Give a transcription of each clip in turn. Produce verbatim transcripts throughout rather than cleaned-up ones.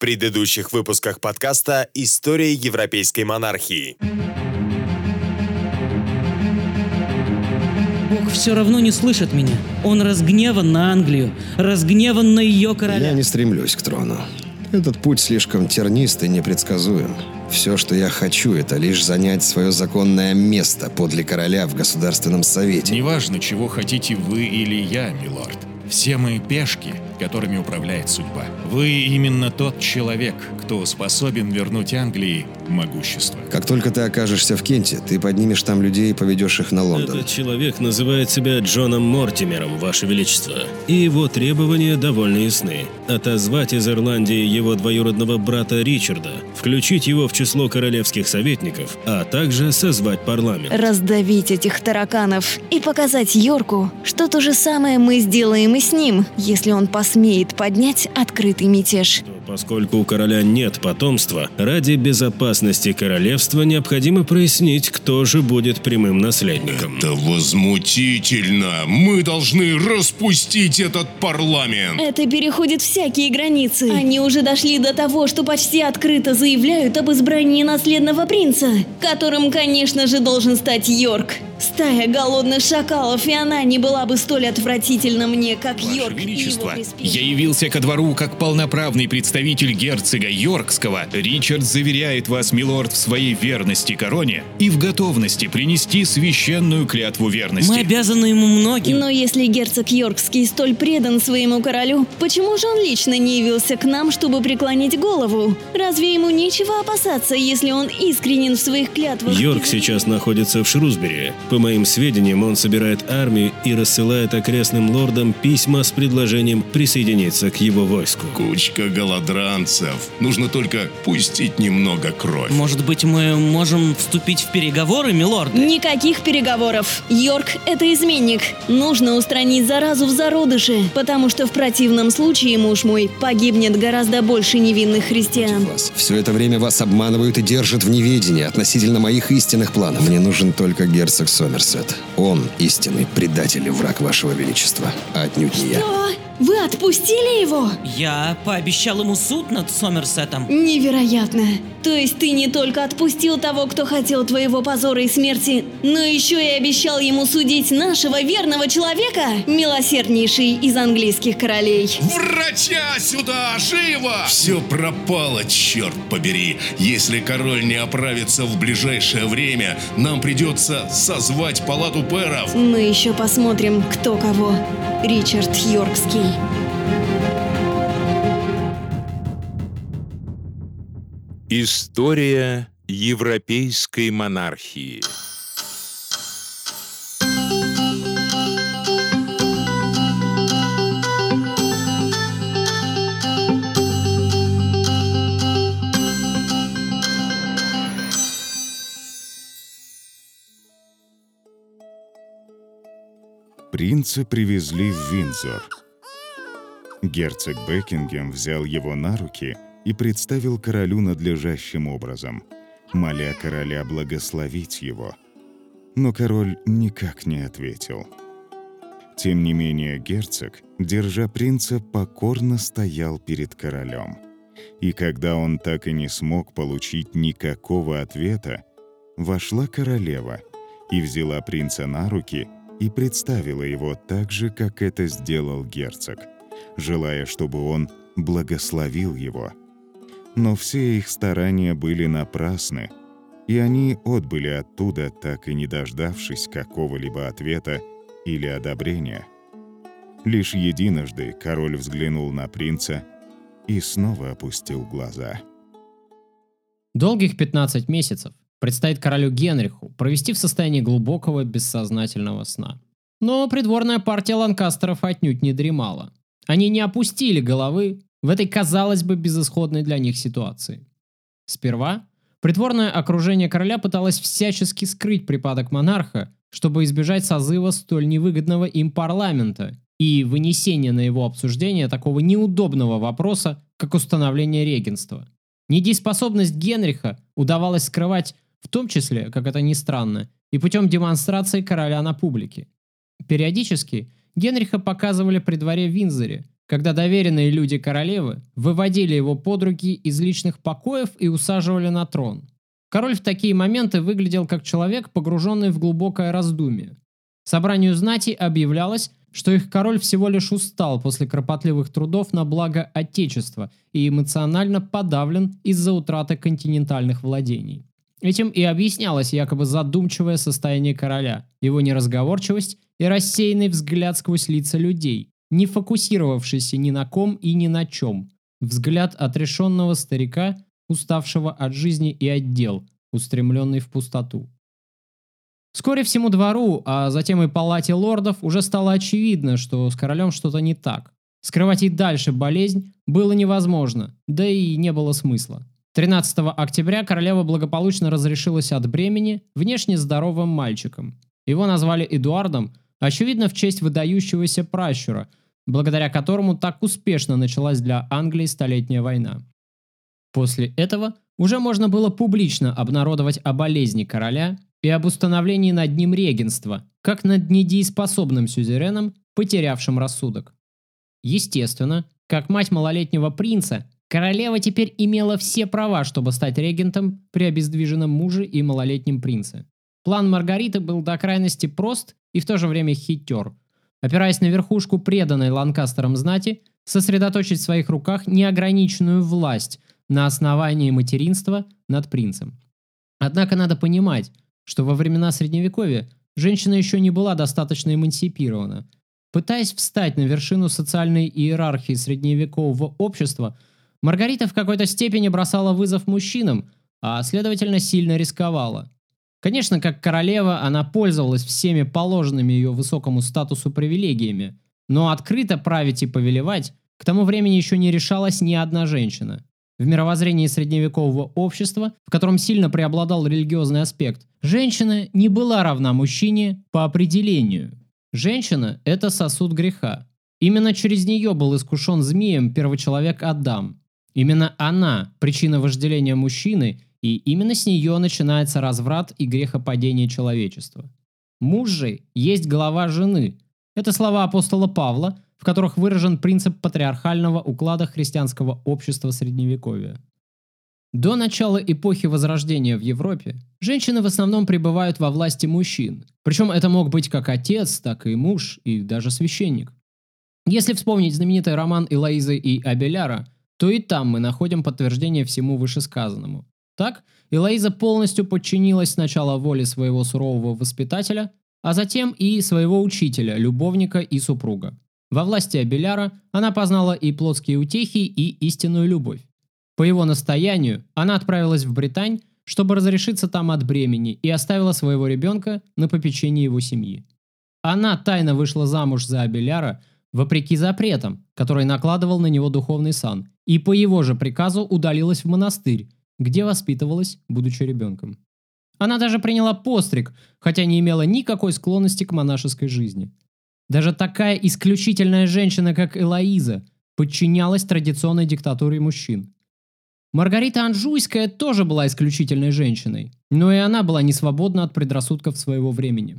предыдущих выпусках подкаста «История европейской монархии». Бог все равно не слышит меня. Он разгневан на Англию, разгневан на ее короля. Я не стремлюсь к трону. Этот путь слишком тернист и непредсказуем. Все, что я хочу, это лишь занять свое законное место подле короля в Государственном Совете. Неважно, чего хотите вы или я, милорд. Все мы пешки, которыми управляет судьба. Вы именно тот человек, кто способен вернуть Англии могущество. Как только ты окажешься в Кенте, ты поднимешь там людей и поведешь их на Лондон. Этот человек называет себя Джоном Мортимером, Ваше Величество. И его требования довольно ясны. Отозвать из Ирландии его двоюродного брата Ричарда, включить его в число королевских советников, а также созвать парламент. Раздавить этих тараканов и показать Йорку, что то же самое мы сделаем и с ним, если он посмеет поднять открытый мятеж. Поскольку у короля нет потомства, ради безопасности королевства необходимо прояснить, кто же будет прямым наследником. Это возмутительно! Мы должны распустить этот парламент! Это переходит всякие границы. Они уже дошли до того, что почти открыто заявляют об избрании наследного принца, которым, конечно же, должен стать Йорк. Стая голодных шакалов, и она не была бы столь отвратительна мне, как Ваше Йорк. Ваше Величество, я явился ко двору как полноправный представитель герцога Йоркского. Ричард заверяет вас, милорд, в своей верности короне и в готовности принести священную клятву верности. Мы обязаны ему многим. Но если герцог Йоркский столь предан своему королю, почему же он лично не явился к нам, чтобы преклонить голову? Разве ему нечего опасаться, если он искренен в своих клятвах? Йорк сейчас находится в Шрусбери. По моим сведениям, он собирает армию и рассылает окрестным лордам письма с предложением присоединиться к его войску. Кучка голодранцев. Нужно только пустить немного крови. Может быть, мы можем вступить в переговоры, милорд? Никаких переговоров. Йорк — это изменник. Нужно устранить заразу в зародыше, потому что в противном случае, муж мой, погибнет гораздо больше невинных христиан. Все это время вас обманывают и держат в неведении относительно моих истинных планов. Мне нужен только герцог Сомерсет. Он истинный предатель и враг вашего величества, а отнюдь не я. Что? Вы отпустили его? Я пообещал ему суд над Сомерсетом. Невероятно. То есть ты не только отпустил того, кто хотел твоего позора и смерти, но еще и обещал ему судить нашего верного человека, милосерднейший из английских королей. Врача сюда! Живо! Все пропало, черт побери. Если король не оправится в ближайшее время, нам придется созвать палату пэров. Мы еще посмотрим, кто кого. Ричард Йоркский. История европейской монархии. Принца привезли в Виндзор. Герцог Бекингем взял его на руки и представил королю надлежащим образом, моля короля благословить его. Но король никак не ответил. Тем не менее герцог, держа принца, покорно стоял перед королем. И когда он так и не смог получить никакого ответа, вошла королева и взяла принца на руки и представила его так же, как это сделал герцог, желая, чтобы он благословил его. Но все их старания были напрасны, и они отбыли оттуда, так и не дождавшись какого-либо ответа или одобрения. Лишь единожды король взглянул на принца и снова опустил глаза. Долгих пятнадцать месяцев предстоит королю Генриху провести в состоянии глубокого бессознательного сна. Но придворная партия ланкастеров отнюдь не дремала. Они не опустили головы в этой, казалось бы, безысходной для них ситуации. Сперва придворное окружение короля пыталось всячески скрыть припадок монарха, чтобы избежать созыва столь невыгодного им парламента и вынесения на его обсуждение такого неудобного вопроса, как установление регенства. Недееспособность Генриха удавалось скрывать, в том числе, как это ни странно, и путем демонстрации короля на публике. Периодически Генриха показывали при дворе в Виндзоре, когда доверенные люди королевы выводили его под руки из личных покоев и усаживали на трон. Король в такие моменты выглядел как человек, погруженный в глубокое раздумье. Собранию знати объявлялось, что их король всего лишь устал после кропотливых трудов на благо Отечества и эмоционально подавлен из-за утраты континентальных владений. Этим и объяснялось якобы задумчивое состояние короля, его неразговорчивость и рассеянный взгляд сквозь лица людей, не фокусировавшийся ни на ком и ни на чем, взгляд отрешенного старика, уставшего от жизни и от дел, устремленный в пустоту. Вскоре всему двору, а затем и палате лордов, уже стало очевидно, что с королем что-то не так. Скрывать и дальше болезнь было невозможно, да и не было смысла. тринадцатого октября королева благополучно разрешилась от бремени внешне здоровым мальчиком. Его назвали Эдуардом, очевидно, в честь выдающегося пращура, благодаря которому так успешно началась для Англии Столетняя война. После этого уже можно было публично обнародовать о болезни короля и об установлении над ним регенства, как над недееспособным сюзереном, потерявшим рассудок. Естественно, как мать малолетнего принца, королева теперь имела все права, чтобы стать регентом при обездвиженном муже и малолетнем принце. План Маргариты был до крайности прост и в то же время хитер. Опираясь на верхушку преданной Ланкастерам знати, сосредоточить в своих руках неограниченную власть на основании материнства над принцем. Однако надо понимать, что во времена Средневековья женщина еще не была достаточно эмансипирована. Пытаясь встать на вершину социальной иерархии средневекового общества, Маргарита в какой-то степени бросала вызов мужчинам, а следовательно сильно рисковала. Конечно, как королева она пользовалась всеми положенными ее высокому статусу привилегиями, но открыто править и повелевать к тому времени еще не решалась ни одна женщина. В мировоззрении средневекового общества, в котором сильно преобладал религиозный аспект, женщина не была равна мужчине по определению. Женщина – это сосуд греха. Именно через нее был искушен змеем первочеловек Адам. Именно она – причина вожделения мужчины, и именно с нее начинается разврат и грехопадение человечества. Муж же есть голова жены. Это слова апостола Павла, в которых выражен принцип патриархального уклада христианского общества Средневековья. До начала эпохи Возрождения в Европе женщины в основном пребывают во власти мужчин, причем это мог быть как отец, так и муж, и даже священник. Если вспомнить знаменитый роман Элоизы и Абеляра, то и там мы находим подтверждение всему вышесказанному. Так, Элоиза полностью подчинилась сначала воле своего сурового воспитателя, а затем и своего учителя, любовника и супруга. Во власти Абеляра она познала и плотские утехи, и истинную любовь. По его настоянию она отправилась в Британь, чтобы разрешиться там от бремени, и оставила своего ребенка на попечении его семьи. Она тайно вышла замуж за Абеляра, вопреки запретам, которые накладывал на него духовный сан, и по его же приказу удалилась в монастырь, где воспитывалась, будучи ребенком. Она даже приняла постриг, хотя не имела никакой склонности к монашеской жизни. Даже такая исключительная женщина, как Элоиза, подчинялась традиционной диктатуре мужчин. Маргарита Анжуйская тоже была исключительной женщиной, но и она была не свободна от предрассудков своего времени.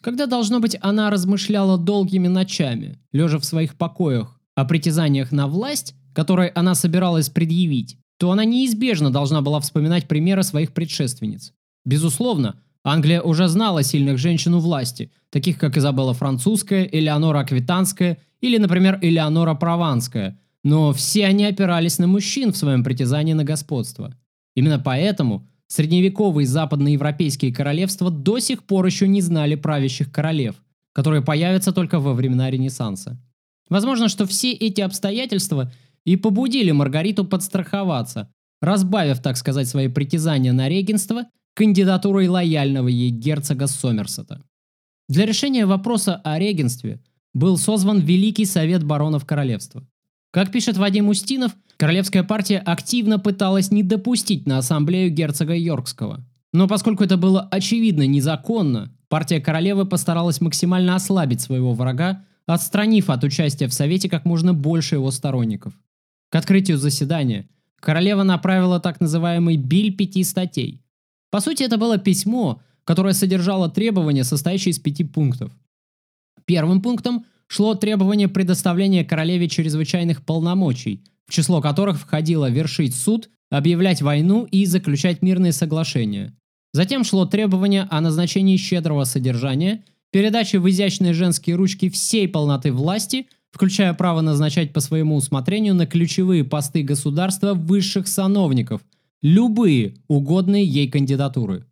Когда, должно быть, она размышляла долгими ночами, лежа в своих покоях, о притязаниях на власть, которые она собиралась предъявить, то она неизбежно должна была вспоминать примеры своих предшественниц. Безусловно, Англия уже знала сильных женщин у власти, таких как Изабелла Французская, Элеонора Аквитанская или, например, Элеонора Прованская, но все они опирались на мужчин в своем притязании на господство. Именно поэтому средневековые западноевропейские королевства до сих пор еще не знали правящих королев, которые появятся только во времена Ренессанса. Возможно, что все эти обстоятельства и побудили Маргариту подстраховаться, разбавив, так сказать, свои притязания на регенство кандидатурой лояльного ей герцога Сомерсета. Для решения вопроса о регенстве был созван Великий совет баронов королевства. Как пишет Вадим Устинов, королевская партия активно пыталась не допустить на ассамблею герцога Йоркского. Но поскольку это было очевидно незаконно, партия королевы постаралась максимально ослабить своего врага, отстранив от участия в совете как можно больше его сторонников. К открытию заседания королева направила так называемый «Биль пяти статей». По сути, это было письмо, которое содержало требования, состоящие из пяти пунктов. Первым пунктом, шло требование предоставления королеве чрезвычайных полномочий, в число которых входило вершить суд, объявлять войну и заключать мирные соглашения. Затем шло требование о назначении щедрого содержания, передаче в изящные женские ручки всей полноты власти, включая право назначать по своему усмотрению на ключевые посты государства высших сановников, любые угодные ей кандидатуры.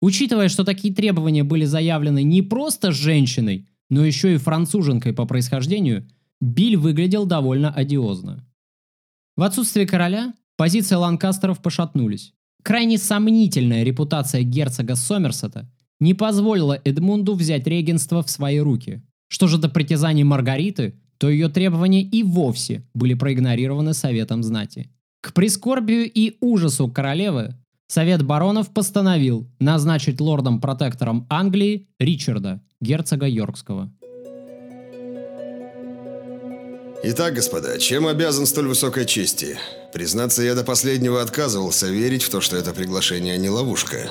Учитывая, что такие требования были заявлены не просто женщиной, но еще и француженкой по происхождению, Биль выглядел довольно одиозно. В отсутствие короля позиции ланкастеров пошатнулись. Крайне сомнительная репутация герцога Сомерсета не позволила Эдмунду взять регенство в свои руки. Что же до притязаний Маргариты, то ее требования и вовсе были проигнорированы советом знати. К прискорбию и ужасу королевы совет баронов постановил назначить лордом-протектором Англии Ричарда, герцога Йоркского. Итак, господа, чем обязан столь высокой чести? Признаться, я до последнего отказывался верить в то, что это приглашение не ловушка.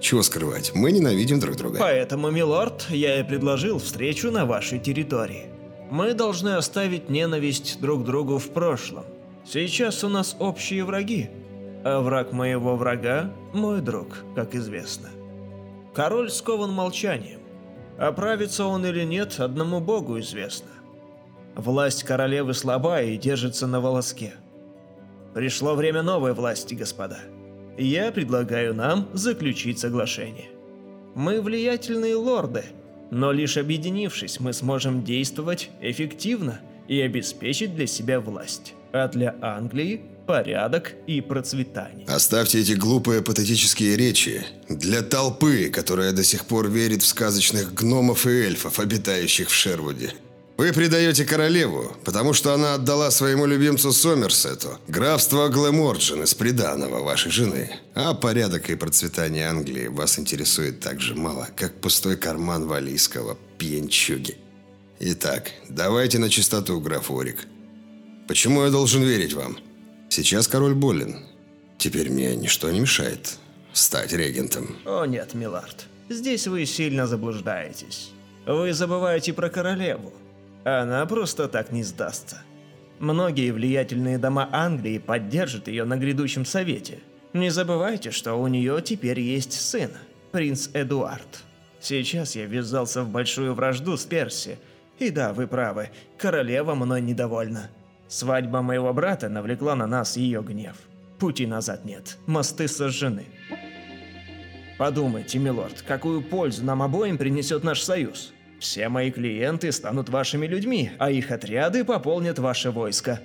Чего скрывать, мы ненавидим друг друга. Поэтому, милорд, я и предложил встречу на вашей территории. Мы должны оставить ненависть друг другу в прошлом. Сейчас у нас общие враги, а враг моего врага – мой друг, как известно. Король скован молчанием. Оправится он или нет, одному богу известно. Власть королевы слаба и держится на волоске. Пришло время новой власти, господа. Я предлагаю нам заключить соглашение. Мы влиятельные лорды, но лишь объединившись, мы сможем действовать эффективно и обеспечить для себя власть, а для Англии – порядок и процветание. Оставьте эти глупые патетические речи для толпы, которая до сих пор верит в сказочных гномов и эльфов, обитающих в Шервуде. Вы предаете королеву, потому что она отдала своему любимцу Сомерсету графство Глэморджин из приданого вашей жены. А порядок и процветание Англии вас интересует так же мало, как пустой карман валийского пьянчуги. Итак, давайте на чистоту, граф Орик. Почему я должен верить вам? Сейчас король болен. Теперь мне ничто не мешает стать регентом. О нет, милорд, здесь вы сильно заблуждаетесь. Вы забываете про королеву. Она просто так не сдастся. Многие влиятельные дома Англии поддержат ее на грядущем совете. Не забывайте, что у нее теперь есть сын, принц Эдуард. Сейчас я ввязался в большую вражду с Перси. И да, вы правы, королева мной недовольна. Свадьба моего брата навлекла на нас ее гнев. Пути назад нет, мосты сожжены. Подумайте, милорд, какую пользу нам обоим принесет наш союз. Все мои клиенты станут вашими людьми, а их отряды пополнят ваше войско.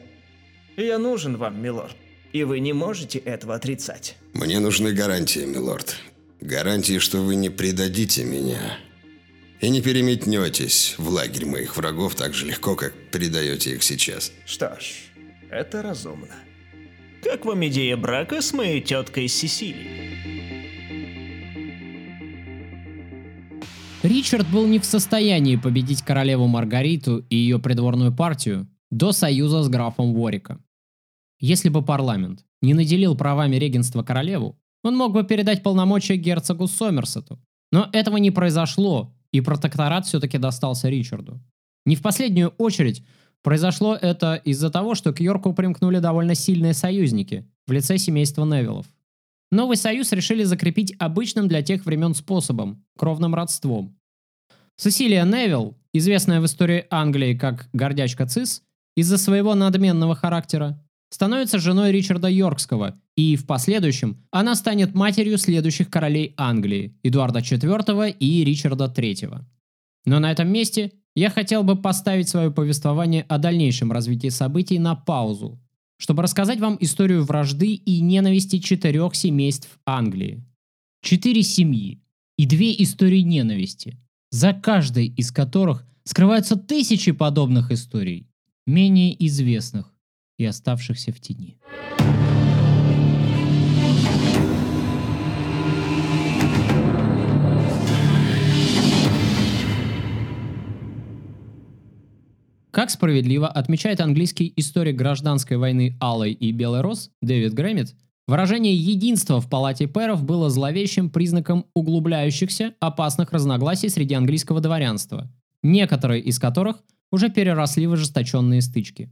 Я нужен вам, милорд, и вы не можете этого отрицать. Мне нужны гарантии, милорд. Гарантии, что вы не предадите меня. И не переметнетесь в лагерь моих врагов так же легко, как предаете их сейчас. Что ж, это разумно. Как вам идея брака с моей теткой Сесилией? Ричард был не в состоянии победить королеву Маргариту и ее придворную партию до союза с графом Уориком. Если бы парламент не наделил правами регенства королеву, он мог бы передать полномочия герцогу Сомерсету. Но этого не произошло, и протекторат все-таки достался Ричарду. Не в последнюю очередь произошло это из-за того, что к Йорку примкнули довольно сильные союзники в лице семейства Невиллов. Новый союз решили закрепить обычным для тех времен способом – кровным родством. Сесилия Невилл, известная в истории Англии как гордячка Цис, из-за своего надменного характера, становится женой Ричарда Йоркского, и в последующем она станет матерью следующих королей Англии – Эдуарда Четвёртого и Ричарда Третьего. Но на этом месте я хотел бы поставить свое повествование о дальнейшем развитии событий на паузу, чтобы рассказать вам историю вражды и ненависти четырех семейств Англии. Четыре семьи и две истории ненависти, за каждой из которых скрываются тысячи подобных историй, менее известных и оставшихся в тени. Как справедливо отмечает английский историк гражданской войны Алой и Белой роз Дэвид Грэммит, выражение единства в палате пэров было зловещим признаком углубляющихся опасных разногласий среди английского дворянства, некоторые из которых уже переросли в ожесточенные стычки.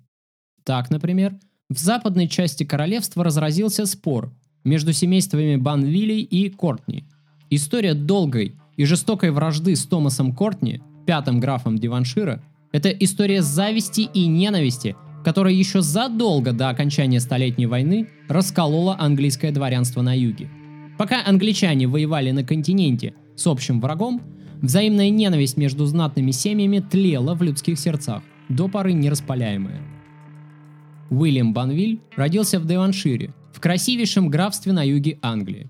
Так, например, в западной части королевства разразился спор между семействами Бонвилей и Кортни. История долгой и жестокой вражды с Томасом Кортни, пятым графом Девоншира, это история зависти и ненависти, которая еще задолго до окончания Столетней войны расколола английское дворянство на юге. Пока англичане воевали на континенте с общим врагом, взаимная ненависть между знатными семьями тлела в людских сердцах, до поры нераспаляемая. Уильям Бонвиль родился в Девоншире, в красивейшем графстве на юге Англии.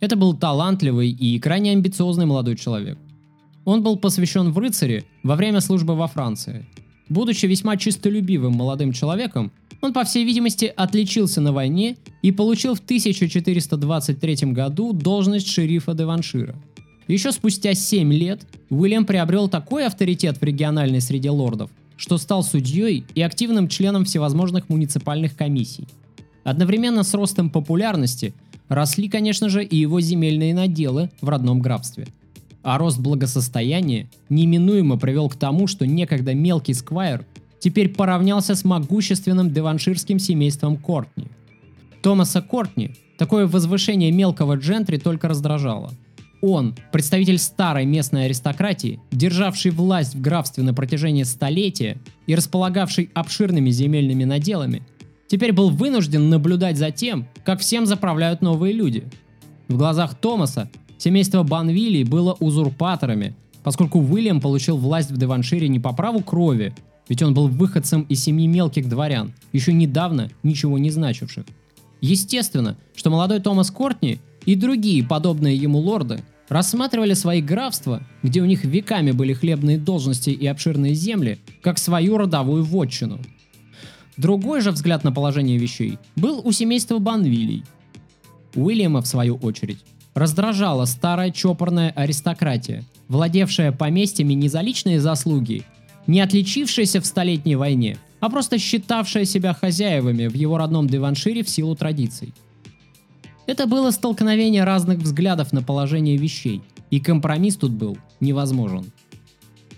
Это был талантливый и крайне амбициозный молодой человек. Он был посвящен в рыцари во время службы во Франции. Будучи весьма чистолюбивым молодым человеком, он, по всей видимости, отличился на войне и получил в тысяча четыреста двадцать третьем году должность шерифа Девоншира. Еще спустя семь лет Уильям приобрел такой авторитет в региональной среде лордов, что стал судьей и активным членом всевозможных муниципальных комиссий. Одновременно с ростом популярности росли, конечно же, и его земельные наделы в родном графстве. А рост благосостояния неминуемо привел к тому, что некогда мелкий сквайр теперь поравнялся с могущественным девонширским семейством Кортни. Томаса Кортни такое возвышение мелкого джентри только раздражало. Он, представитель старой местной аристократии, державший власть в графстве на протяжении столетия и располагавший обширными земельными наделами, теперь был вынужден наблюдать за тем, как всем заправляют новые люди. В глазах Томаса семейство Бонвилей было узурпаторами, поскольку Уильям получил власть в Девоншире не по праву крови, ведь он был выходцем из семьи мелких дворян, еще недавно ничего не значивших. Естественно, что молодой Томас Кортни и другие подобные ему лорды рассматривали свои графства, где у них веками были хлебные должности и обширные земли, как свою родовую вотчину. Другой же взгляд на положение вещей был у семейства Бонвилей. Уильяма, в свою очередь, раздражала старая чопорная аристократия, владевшая поместьями не за личные заслуги, не отличившаяся в Столетней войне, а просто считавшая себя хозяевами в его родном Девоншире в силу традиций. Это было столкновение разных взглядов на положение вещей, и компромисс тут был невозможен.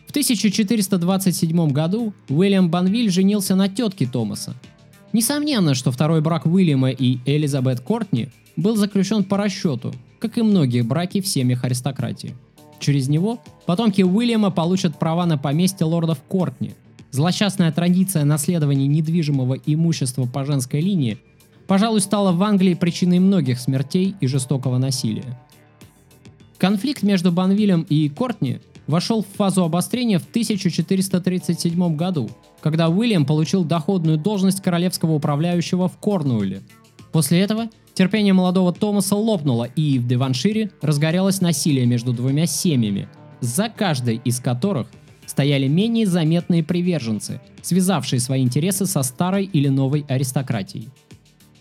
В тысяча четыреста двадцать седьмом году Уильям Бонвиль женился на тетке Томаса. Несомненно, что второй брак Уильяма и Элизабет Кортни был заключен по расчету, как и многие браки в семьях аристократии. Через него потомки Уильяма получат права на поместье лордов Кортни. Злосчастная традиция наследования недвижимого имущества по женской линии, пожалуй, стала в Англии причиной многих смертей и жестокого насилия. Конфликт между Бонвилем и Кортни вошел в фазу обострения в тысяча четыреста тридцать седьмом году, когда Уильям получил доходную должность королевского управляющего в Корнуолле. После этого терпение молодого Томаса лопнуло, и в Девоншире разгорелось насилие между двумя семьями, за каждой из которых стояли менее заметные приверженцы, связавшие свои интересы со старой или новой аристократией.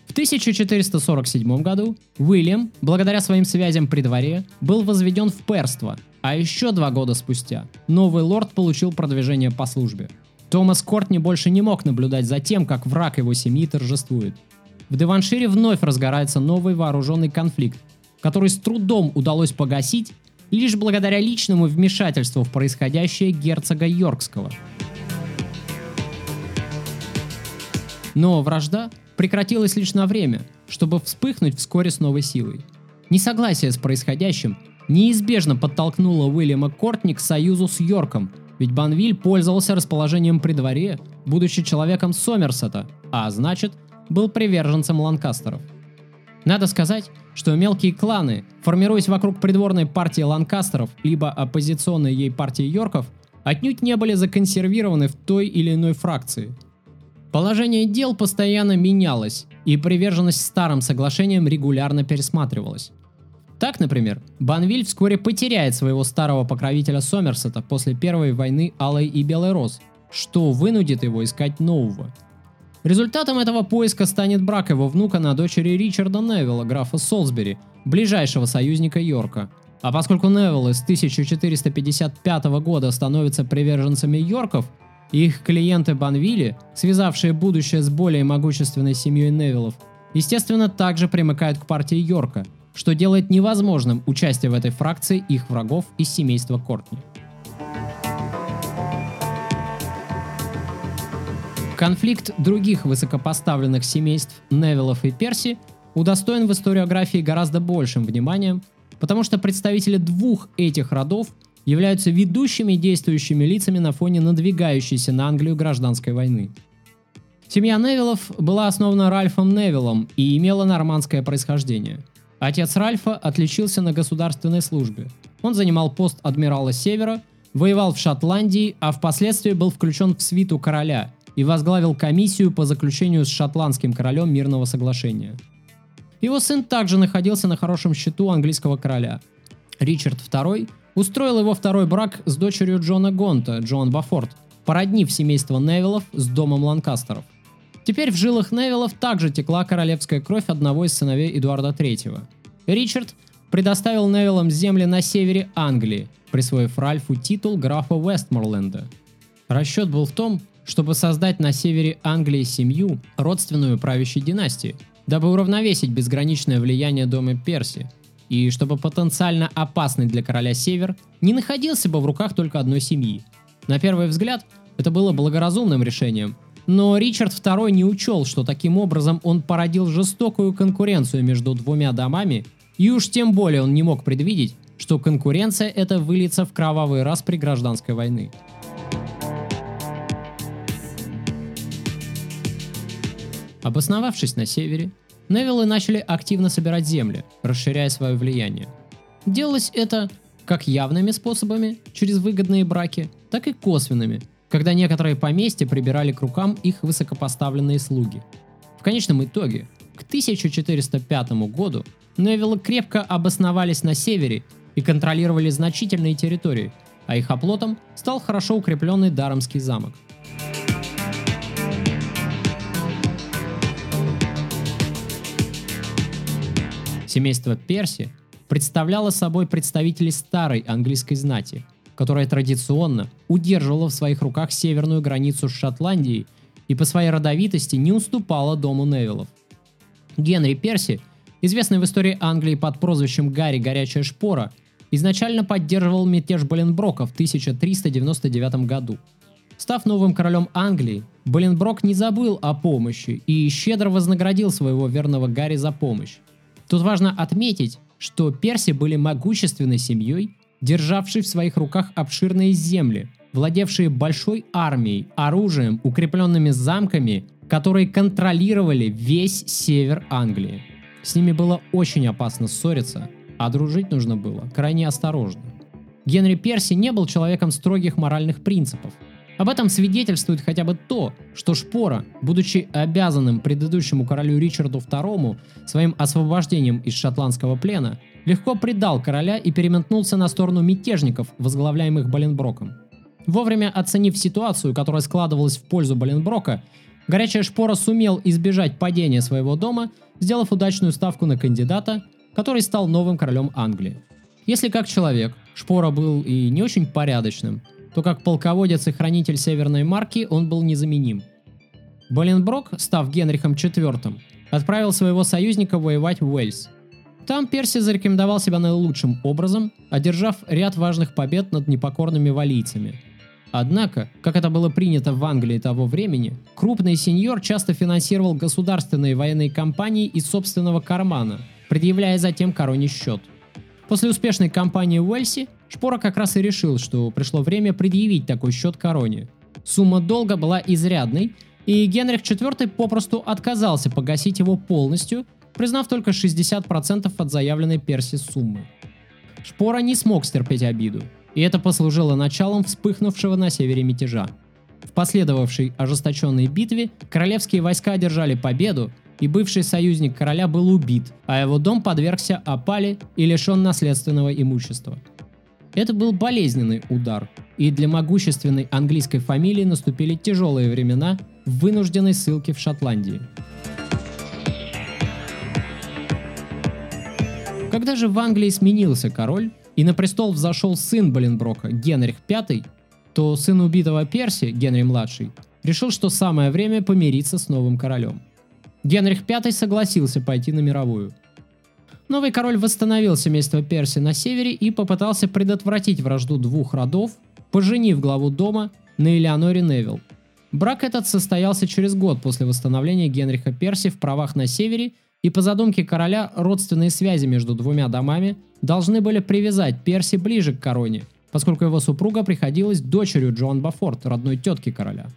В тысяча четыреста сорок седьмом году Уильям, благодаря своим связям при дворе, был возведен в перство, а еще два года спустя новый лорд получил продвижение по службе. Томас Кортни больше не мог наблюдать за тем, как враг его семьи торжествует. В Девоншире вновь разгорается новый вооруженный конфликт, который с трудом удалось погасить лишь благодаря личному вмешательству в происходящее герцога Йоркского. Но вражда прекратилась лишь на время, чтобы вспыхнуть вскоре с новой силой. Несогласие с происходящим неизбежно подтолкнуло Уильяма Кортни к союзу с Йорком, ведь Бонвиль пользовался расположением при дворе, будучи человеком Сомерсета, а значит, был приверженцем ланкастеров. Надо сказать, что мелкие кланы, формируясь вокруг придворной партии ланкастеров, либо оппозиционной ей партии йорков, отнюдь не были законсервированы в той или иной фракции. Положение дел постоянно менялось, и приверженность старым соглашениям регулярно пересматривалась. Так, например, Бонвиль вскоре потеряет своего старого покровителя Сомерсета после Первой войны Алой и Белой роз, что вынудит его искать нового. Результатом этого поиска станет брак его внука на дочери Ричарда Невилла, графа Солсбери, ближайшего союзника Йорка. А поскольку Невиллы с тысяча четыреста пятьдесят пятого года становятся приверженцами Йорков, их клиенты Бонвили, связавшие будущее с более могущественной семьей Невиллов, естественно, также примыкают к партии Йорка, что делает невозможным участие в этой фракции их врагов из семейства Кортни. Конфликт других высокопоставленных семейств Невиллов и Перси удостоен в историографии гораздо большим вниманием, потому что представители двух этих родов являются ведущими действующими лицами на фоне надвигающейся на Англию гражданской войны. Семья Невиллов была основана Ральфом Невиллом и имела нормандское происхождение. Отец Ральфа отличился на государственной службе. Он занимал пост адмирала Севера, воевал в Шотландии, а впоследствии был включен в свиту короля и возглавил комиссию по заключению с шотландским королем мирного соглашения. Его сын также находился на хорошем счету английского короля. Ричард второй устроил его второй брак с дочерью Джона Гонта, Джоан Бефорт, породнив семейство Невиллов с домом Ланкастеров. Теперь в жилах Невиллов также текла королевская кровь одного из сыновей Эдуарда третьего. Ричард предоставил Невиллам земли на севере Англии, присвоив Ральфу титул графа Вестморленда. Расчет был в том, чтобы создать на севере Англии семью, родственную правящей династии, дабы уравновесить безграничное влияние дома Перси, и чтобы потенциально опасный для короля север не находился бы в руках только одной семьи. На первый взгляд, это было благоразумным решением, но Ричард второй не учел, что таким образом он породил жестокую конкуренцию между двумя домами, и уж тем более он не мог предвидеть, что конкуренция эта выльется в кровавый распри гражданской войны. Обосновавшись на севере, Невиллы начали активно собирать земли, расширяя свое влияние. Делалось это как явными способами, через выгодные браки, так и косвенными, когда некоторые поместья прибирали к рукам их высокопоставленные слуги. В конечном итоге, к тысяча четыреста пятому году Невиллы крепко обосновались на севере и контролировали значительные территории, а их оплотом стал хорошо укрепленный Дарамский замок. Семейство Перси представляло собой представителей старой английской знати, которая традиционно удерживала в своих руках северную границу с Шотландией и по своей родовитости не уступала дому Невиллов. Генри Перси, известный в истории Англии под прозвищем Гарри Горячая Шпора, изначально поддерживал мятеж Болинброка в тысяча триста девяносто девятом году. Став новым королем Англии, Болинброк не забыл о помощи и щедро вознаградил своего верного Гарри за помощь. Тут важно отметить, что Перси были могущественной семьей, державшей в своих руках обширные земли, владевшие большой армией, оружием, укрепленными замками, которые контролировали весь север Англии. С ними было очень опасно ссориться, а дружить нужно было крайне осторожно. Генри Перси не был человеком строгих моральных принципов. Об этом свидетельствует хотя бы то, что Шпора, будучи обязанным предыдущему королю Ричарду второму своим освобождением из шотландского плена, легко предал короля и переметнулся на сторону мятежников, возглавляемых Болинброком. Вовремя оценив ситуацию, которая складывалась в пользу Болинброка, Горячая Шпора сумел избежать падения своего дома, сделав удачную ставку на кандидата, который стал новым королем Англии. Если как человек Шпора был и не очень порядочным, то как полководец и хранитель Северной Марки он был незаменим. Болинброк, став Генрихом четвёртым, отправил своего союзника воевать в Уэльс. Там Перси зарекомендовал себя наилучшим образом, одержав ряд важных побед над непокорными валлийцами. Однако, как это было принято в Англии того времени, крупный сеньор часто финансировал государственные военные кампании из собственного кармана, предъявляя затем короне счет. После успешной кампании в Уэльсе Шпора как раз и решил, что пришло время предъявить такой счет короне. Сумма долга была изрядной, и Генрих четвёртый попросту отказался погасить его полностью, признав только шестьдесят процентов от заявленной Перси суммы. Шпора не смог стерпеть обиду, и это послужило началом вспыхнувшего на севере мятежа. В последовавшей ожесточенной битве королевские войска одержали победу, и бывший союзник короля был убит, а его дом подвергся опале и лишен наследственного имущества. Это был болезненный удар, и для могущественной английской фамилии наступили тяжелые времена вынужденной ссылки в Шотландии. Когда же в Англии сменился король, и на престол взошел сын Болинброка, Генрих V, то сын убитого Перси, Генри-младший, решил, что самое время помириться с новым королем. Генрих V согласился пойти на мировую. Новый король восстановил семейство Перси на севере и попытался предотвратить вражду двух родов, поженив главу дома на Элеоноре Невилл. Брак этот состоялся через год после восстановления Генриха Перси в правах на севере, и по задумке короля родственные связи между двумя домами должны были привязать Перси ближе к короне, поскольку его супруга приходилась дочерью Джоан Бефорт, родной тетки короля.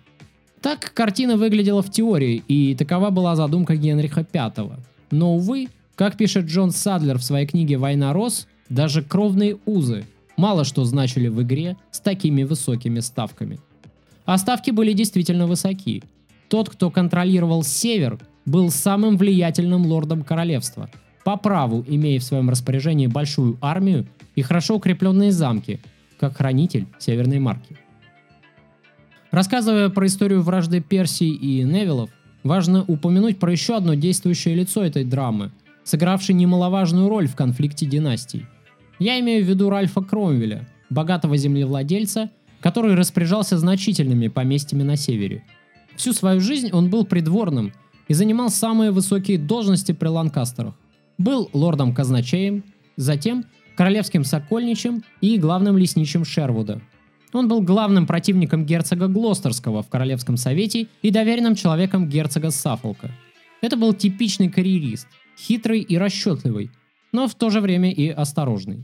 Так картина выглядела в теории, и такова была задумка Генриха пятого. Но, увы, как пишет Джон Садлер в своей книге «Война роз», даже кровные узы мало что значили в игре с такими высокими ставками. А ставки были действительно высоки. Тот, кто контролировал север, был самым влиятельным лордом королевства, по праву имея в своем распоряжении большую армию и хорошо укрепленные замки, как хранитель северной марки. Рассказывая про историю вражды Перси и Невиллов, важно упомянуть про еще одно действующее лицо этой драмы, сыгравшее немаловажную роль в конфликте династий. Я имею в виду Ральфа Кромвеля, богатого землевладельца, который распоряжался значительными поместьями на севере. Всю свою жизнь он был придворным и занимал самые высокие должности при Ланкастерах. Был лордом-казначеем, затем королевским сокольничем и главным лесничим Шервуда. Он был главным противником герцога Глостерского в Королевском совете и доверенным человеком герцога Саффолка. Это был типичный карьерист, хитрый и расчетливый, но в то же время и осторожный.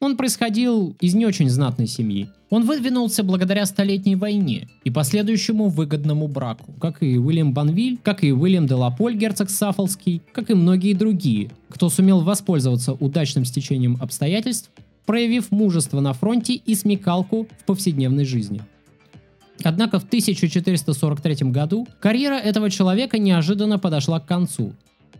Он происходил из не очень знатной семьи. Он выдвинулся благодаря Столетней войне и последующему выгодному браку, как и Уильям Бонвиль, как и Уильям де Лаполь, герцог Саффолкский, как и многие другие, кто сумел воспользоваться удачным стечением обстоятельств, проявив мужество на фронте и смекалку в повседневной жизни. Однако в тысяча четыреста сорок третьем году карьера этого человека неожиданно подошла к концу.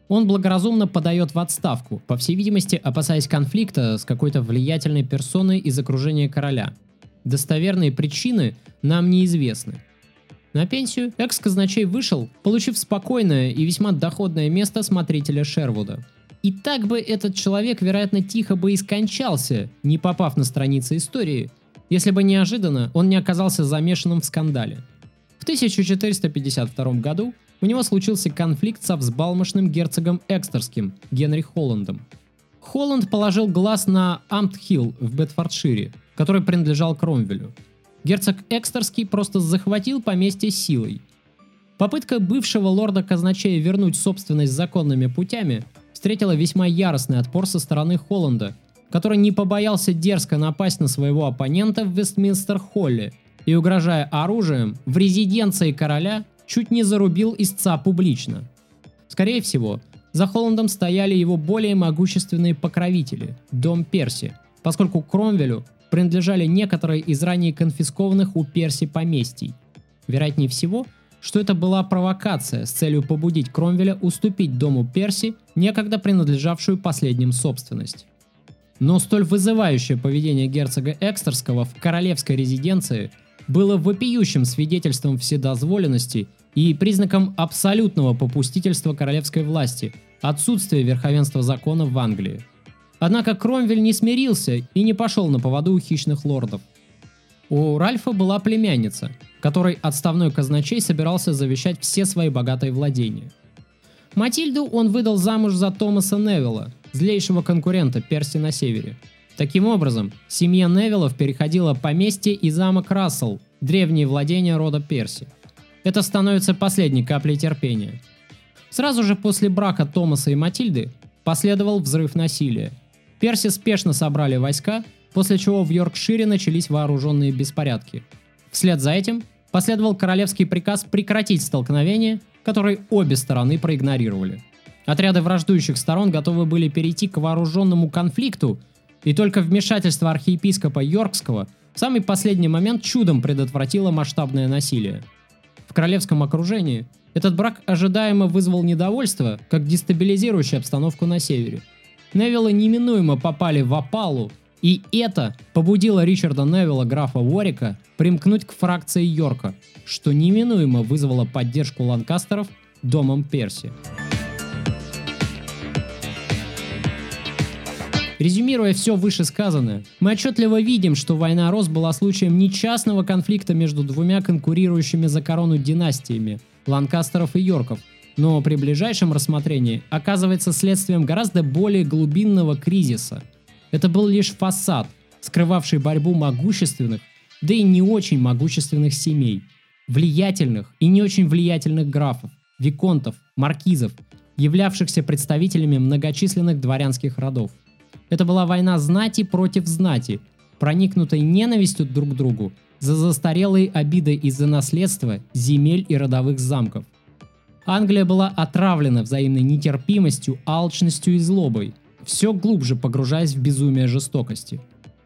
Он благоразумно подает в отставку, по всей видимости, опасаясь конфликта с какой-то влиятельной персоной из окружения короля. Достоверные причины нам неизвестны. На пенсию экс-казначей вышел, получив спокойное и весьма доходное место смотрителя Шервуда. И так бы этот человек, вероятно, тихо бы и скончался, не попав на страницы истории, если бы неожиданно он не оказался замешанным в скандале. В тысяча четыреста пятьдесят втором году у него случился конфликт со взбалмошным герцогом Экстерским, Генри Холландом. Холланд положил глаз на Амт-Хилл в Бетфордшире, который принадлежал Кромвелю. Герцог Экстерский просто захватил поместье силой. Попытка бывшего лорда-казначея вернуть собственность законными путями встретила весьма яростный отпор со стороны Холланда, который не побоялся дерзко напасть на своего оппонента в Вестминстер-холле и, угрожая оружием, в резиденции короля чуть не зарубил истца публично. Скорее всего, за Холландом стояли его более могущественные покровители, дом Перси, поскольку Кромвелю принадлежали некоторые из ранее конфискованных у Перси поместий. Вероятнее всего, что это была провокация с целью побудить Кромвеля уступить дому Перси, некогда принадлежавшую последним собственность. Но столь вызывающее поведение герцога Экстерского в королевской резиденции было вопиющим свидетельством вседозволенности и признаком абсолютного попустительства королевской власти, отсутствия верховенства закона в Англии. Однако Кромвель не смирился и не пошел на поводу у хищных лордов. У Ральфа была племянница, которой отставной казначей собирался завещать все свои богатые владения. Матильду он выдал замуж за Томаса Невилла, злейшего конкурента Перси на севере. Таким образом, семья Невиллов переходила поместье и замок Рассел, древние владения рода Перси. Это становится последней каплей терпения. Сразу же после брака Томаса и Матильды последовал взрыв насилия. Перси спешно собрали войска, после чего в Йоркшире начались вооруженные беспорядки. Вслед за этим последовал королевский приказ прекратить столкновение, который обе стороны проигнорировали. Отряды враждующих сторон готовы были перейти к вооруженному конфликту, и только вмешательство архиепископа Йоркского в самый последний момент чудом предотвратило масштабное насилие. В королевском окружении этот брак ожидаемо вызвал недовольство, как дестабилизирующую обстановку на севере. Невиллы неминуемо попали в опалу, и это побудило Ричарда Невилла, графа Уорика, примкнуть к фракции Йорка, что неминуемо вызвало поддержку Ланкастеров домом Перси. Резюмируя все вышесказанное, мы отчетливо видим, что война роз была случаем не частного конфликта между двумя конкурирующими за корону династиями – Ланкастеров и Йорков, но при ближайшем рассмотрении оказывается следствием гораздо более глубинного кризиса. Это был лишь фасад, скрывавший борьбу могущественных, да и не очень могущественных семей, влиятельных и не очень влиятельных графов, виконтов, маркизов, являвшихся представителями многочисленных дворянских родов. Это была война знати против знати, проникнутой ненавистью друг к другу за застарелые обиды из-за наследства, земель и родовых замков. Англия была отравлена взаимной нетерпимостью, алчностью и злобой, все глубже погружаясь в безумие жестокости.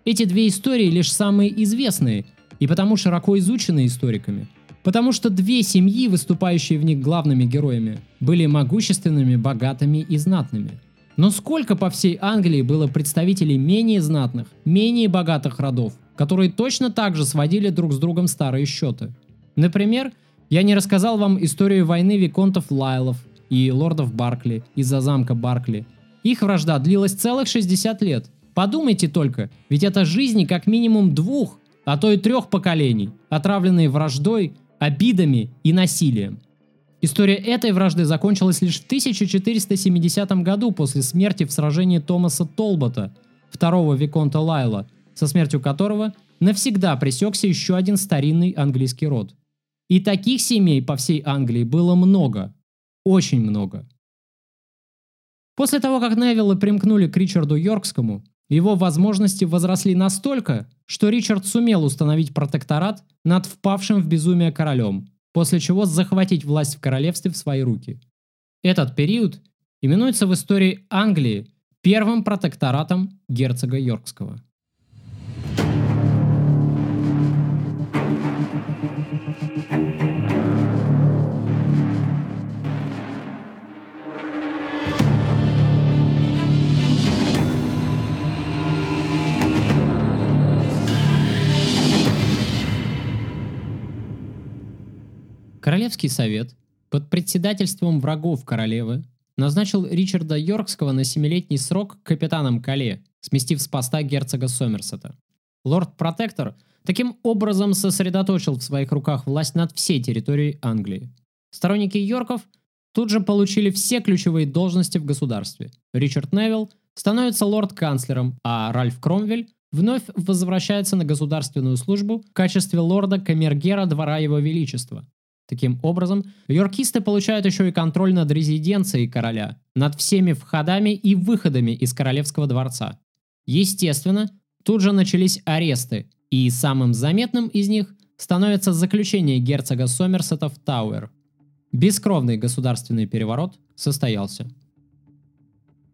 Эти две истории лишь самые известные и потому широко изучены историками, потому что две семьи, выступающие в них главными героями, были могущественными, богатыми и знатными. Но сколько по всей Англии было представителей менее знатных, менее богатых родов, которые точно так же сводили друг с другом старые счеты. Например, я не рассказал вам историю войны виконтов Лайлов и лордов Баркли из-за замка Баркли. Их вражда длилась целых шестьдесят лет. Подумайте только, ведь это жизни как минимум двух, а то и трех поколений, отравленные враждой, обидами и насилием. История этой вражды закончилась лишь в тысяча четыреста семидесятом году после смерти в сражении Томаса Толбота, второго виконта Лайла, со смертью которого навсегда пресекся еще один старинный английский род. И таких семей по всей Англии было много, очень много. После того, как Невиллы примкнули к Ричарду Йоркскому, его возможности возросли настолько, что Ричард сумел установить протекторат над впавшим в безумие королем, после чего захватить власть в королевстве в свои руки. Этот период именуется в истории Англии первым протекторатом герцога Йоркского. Королевский совет под председательством врагов королевы назначил Ричарда Йоркского на семилетний срок капитаном Кале, сместив с поста герцога Сомерсета. Лорд-протектор таким образом сосредоточил в своих руках власть над всей территорией Англии. Сторонники Йорков тут же получили все ключевые должности в государстве. Ричард Невилл становится лорд-канцлером, а Ральф Кромвель вновь возвращается на государственную службу в качестве лорда-камергера двора Его Величества. Таким образом, йоркисты получают еще и контроль над резиденцией короля, над всеми входами и выходами из королевского дворца. Естественно, тут же начались аресты, и самым заметным из них становится заключение герцога Сомерсета в Тауэр. Бескровный государственный переворот состоялся.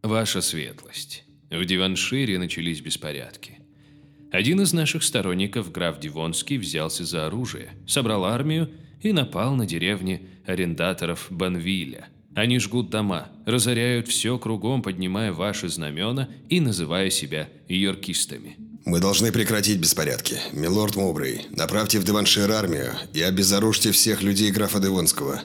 Ваша светлость, в Девоншире начались беспорядки. Один из наших сторонников, граф Девонский, взялся за оружие, собрал армию и напал на деревни арендаторов Бонвиля. Они жгут дома, разоряют все кругом, поднимая ваши знамена и называя себя йоркистами. Мы должны прекратить беспорядки. Милорд Мубрей, направьте в Девоншир армию и обезоружьте всех людей графа Девонского.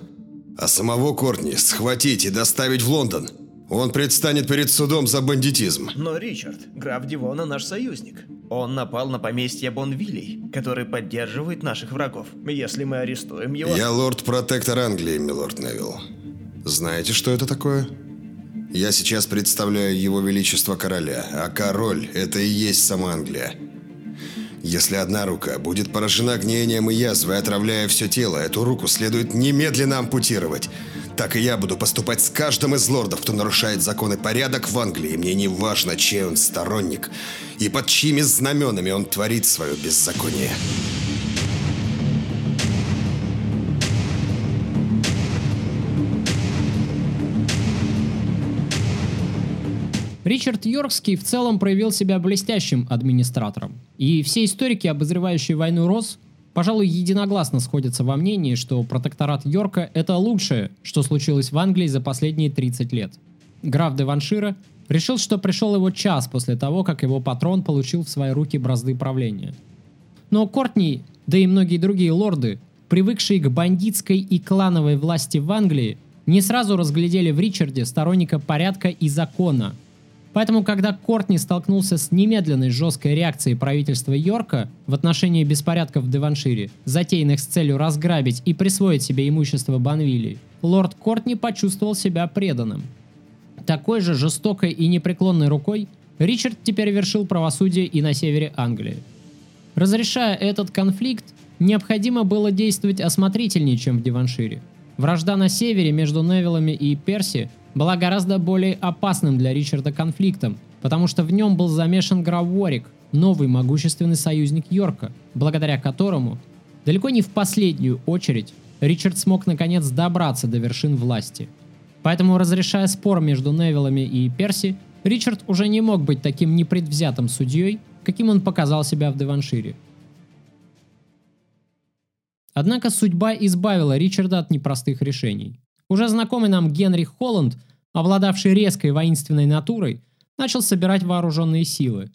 А самого Кортни схватить и доставить в Лондон. Он предстанет перед судом за бандитизм. Но, Ричард, граф Девона наш союзник. Он напал на поместье Бонвилей, который поддерживает наших врагов. Если мы арестуем его... Я лорд-протектор Англии, милорд Невилл. Знаете, что это такое? Я сейчас представляю Его Величество Короля, а король – это и есть сама Англия. Если одна рука будет поражена гниением и язвой, отравляя все тело, эту руку следует немедленно ампутировать. Так и я буду поступать с каждым из лордов, кто нарушает закон и порядок в Англии. И мне не важно, чей он сторонник и под чьими знаменами он творит свое беззаконие. Ричард Йоркский в целом проявил себя блестящим администратором. И все историки, обозревающие «Войну роз», пожалуй, единогласно сходятся во мнении, что протекторат Йорка – это лучшее, что случилось в Англии за последние тридцать лет. Граф Девоншира решил, что пришел его час после того, как его патрон получил в свои руки бразды правления. Но Кортни, да и многие другие лорды, привыкшие к бандитской и клановой власти в Англии, не сразу разглядели в Ричарде сторонника порядка и закона. Поэтому, когда Кортни столкнулся с немедленной жесткой реакцией правительства Йорка в отношении беспорядков в Девоншире, затеянных с целью разграбить и присвоить себе имущество Бонвилей, лорд Кортни почувствовал себя преданным. Такой же жестокой и непреклонной рукой Ричард теперь вершил правосудие и на севере Англии. Разрешая этот конфликт, Необходимо было действовать осмотрительнее, чем в Девоншире. Вражда на севере между Невиллами и Перси была гораздо более опасным для Ричарда конфликтом, потому что в нем был замешан граф Уорик, новый могущественный союзник Йорка, благодаря которому, далеко не в последнюю очередь, Ричард смог наконец добраться до вершин власти. Поэтому, разрешая спор между Невиллами и Перси, Ричард уже не мог быть таким непредвзятым судьей, каким он показал себя в Девоншире. Однако судьба избавила Ричарда от непростых решений. Уже знакомый нам Генрих Холланд, обладавший резкой воинственной натурой, начал собирать вооруженные силы.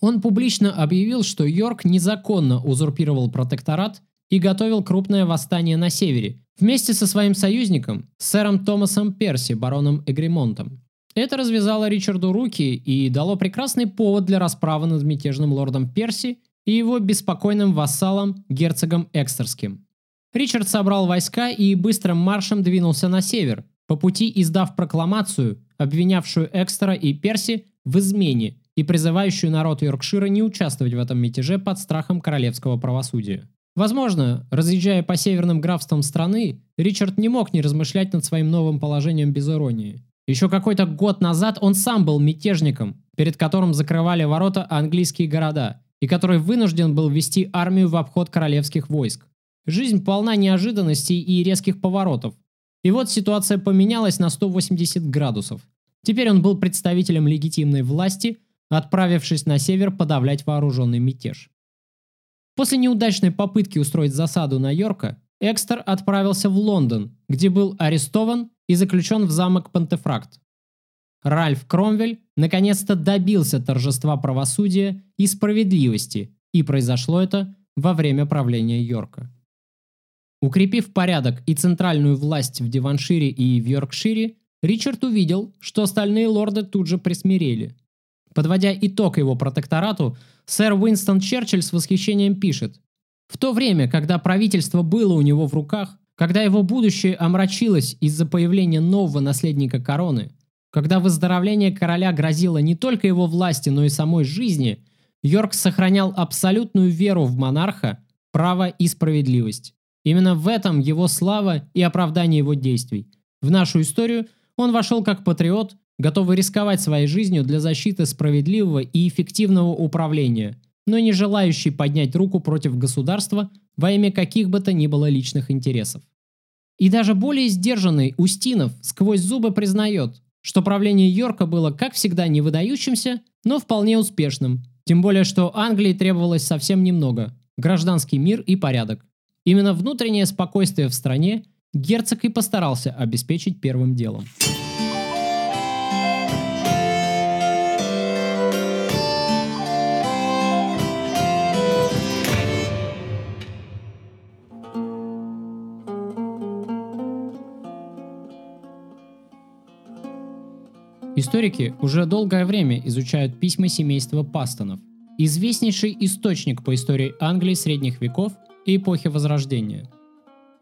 Он публично объявил, что Йорк незаконно узурпировал протекторат и готовил крупное восстание на севере, вместе со своим союзником, сэром Томасом Перси, бароном Эгремонтом. Это развязало Ричарду руки и дало прекрасный повод для расправы над мятежным лордом Перси и его беспокойным вассалом, герцогом Экстерским. Ричард собрал войска и быстрым маршем двинулся на север, по пути издав прокламацию, обвинявшую Экстера и Перси в измене и призывающую народ Йоркшира не участвовать в этом мятеже под страхом королевского правосудия. Возможно, разъезжая по северным графствам страны, Ричард не мог не размышлять над своим новым положением без иронии. Еще какой-то год назад он сам был мятежником, перед которым закрывали ворота английские города, и который вынужден был вести армию в обход королевских войск. Жизнь полна неожиданностей и резких поворотов. И вот ситуация поменялась на сто восемьдесят градусов. Теперь он был представителем легитимной власти, отправившись на север подавлять вооруженный мятеж. После неудачной попытки устроить засаду на Йорка, Экстер отправился в Лондон, где был арестован и заключен в замок Понтефракт. Ральф Кромвель наконец-то добился торжества правосудия и справедливости, и произошло это во время правления Йорка. Укрепив порядок и центральную власть в Девоншире и в Йоркшире, Ричард увидел, что остальные лорды тут же присмирели. Подводя итог его протекторату, сэр Уинстон Черчилль с восхищением пишет: «В то время, когда правительство было у него в руках, когда его будущее омрачилось из-за появления нового наследника короны, когда выздоровление короля грозило не только его власти, но и самой жизни, Йорк сохранял абсолютную веру в монарха, право и справедливость. Именно в этом его слава и оправдание его действий. В нашу историю он вошел как патриот, готовый рисковать своей жизнью для защиты справедливого и эффективного управления, но не желающий поднять руку против государства во имя каких бы то ни было личных интересов». И даже более сдержанный Устинов сквозь зубы признает, что правление Йорка было, как всегда, не выдающимся, но вполне успешным, тем более что Англии требовалось совсем немного – гражданский мир и порядок. Именно внутреннее спокойствие в стране герцог и постарался обеспечить первым делом. Историки уже долгое время изучают письма семейства Пастонов, известнейший источник по истории Англии средних веков и эпохи Возрождения.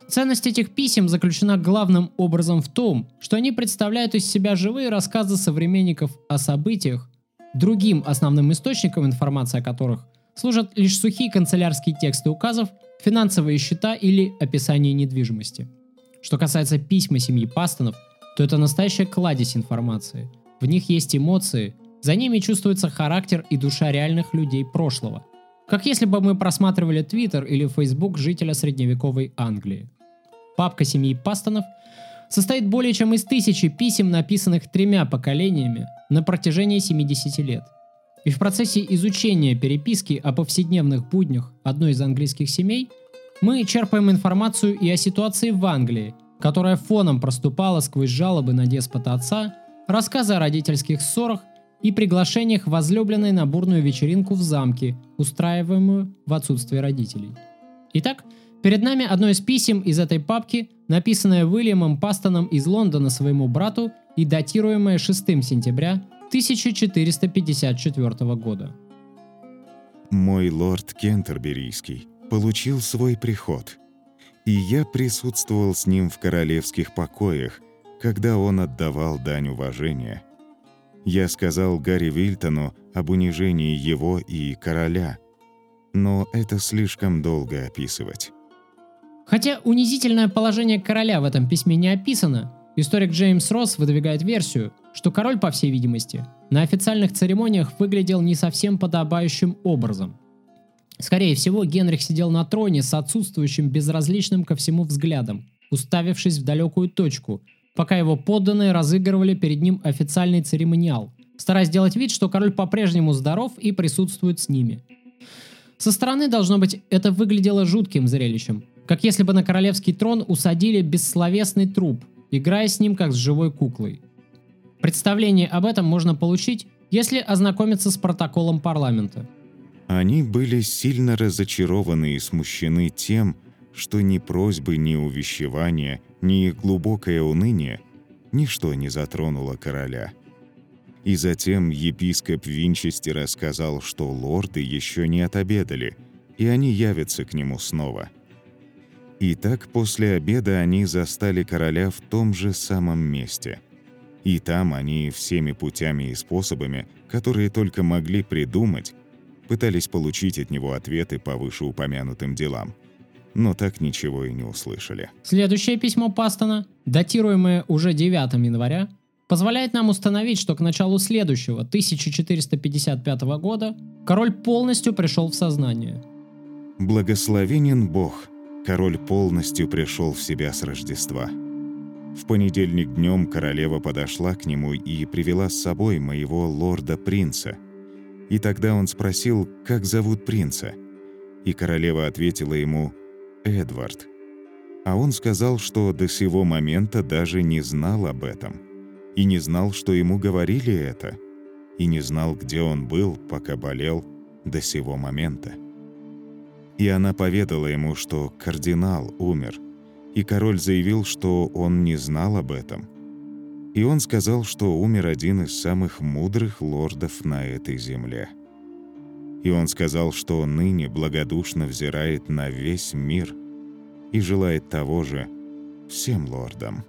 Ценность этих писем заключена главным образом в том, что они представляют из себя живые рассказы современников о событиях, другим основным источником информации о которых служат лишь сухие канцелярские тексты указов, финансовые счета или описание недвижимости. Что касается письма семьи Пастонов, то это настоящая кладезь информации. В них есть эмоции, за ними чувствуется характер и душа реальных людей прошлого. Как если бы мы просматривали Twitter или Facebook жителя средневековой Англии. Папка семьи Пастонов состоит более чем из тысячи писем, написанных тремя поколениями на протяжении семьдесят лет. И в процессе изучения переписки о повседневных буднях одной из английских семей мы черпаем информацию и о ситуации в Англии, которая фоном проступала сквозь жалобы на деспота отца, рассказы о родительских ссорах и приглашениях возлюбленной на бурную вечеринку в замке, устраиваемую в отсутствие родителей. Итак, перед нами одно из писем из этой папки, написанное Уильямом Пастоном из Лондона своему брату и датируемое шестого сентября тысяча четыреста пятьдесят четвёртого года. «Мой лорд Кентерберийский получил свой приход, и я присутствовал с ним в королевских покоях, когда он отдавал дань уважения. Я сказал Гарри Вильтону об унижении его и короля. но это слишком долго описывать. Хотя унизительное положение короля в этом письме не описано, историк Джеймс Росс выдвигает версию, что король, по всей видимости, на официальных церемониях выглядел не совсем подобающим образом. Скорее всего, Генрих сидел на троне с отсутствующим безразличным ко всему взглядом, уставившись в далекую точку, пока его подданные разыгрывали перед ним официальный церемониал, стараясь сделать вид, что король по-прежнему здоров и присутствует с ними. Со стороны, должно быть, это выглядело жутким зрелищем, как если бы на королевский трон усадили бессловесный труп, играя с ним как с живой куклой. Представление об этом можно получить, если ознакомиться с протоколом парламента. Они были сильно разочарованы и смущены тем, что ни просьбы, ни увещевания, ни их глубокое уныние ничто не затронуло короля. И затем епископ Винчестер рассказал, что лорды еще не отобедали, и они явятся к нему снова. Итак, после обеда они застали короля в том же самом месте. И там они всеми путями и способами, которые только могли придумать, пытались получить от него ответы по вышеупомянутым делам, но так ничего и не услышали. Следующее письмо Пастона, датируемое уже девятого января, позволяет нам установить, что к началу следующего, тысяча четыреста пятьдесят пятого года, король полностью пришел в сознание. «Благословенен Бог, король полностью пришел в себя с Рождества. В понедельник днем королева подошла к нему и привела с собой моего лорда-принца. И тогда он спросил, как зовут принца. И королева ответила ему «Эдвард». А он сказал, что до сего момента даже не знал об этом. И не знал, что ему говорили это, и не знал, где он был, пока болел до сего момента. И она поведала ему, что кардинал умер, и король заявил, что он не знал об этом. И он сказал, что умер один из самых мудрых лордов на этой земле. И он сказал, что ныне благодушно взирает на весь мир и желает того же всем лордам».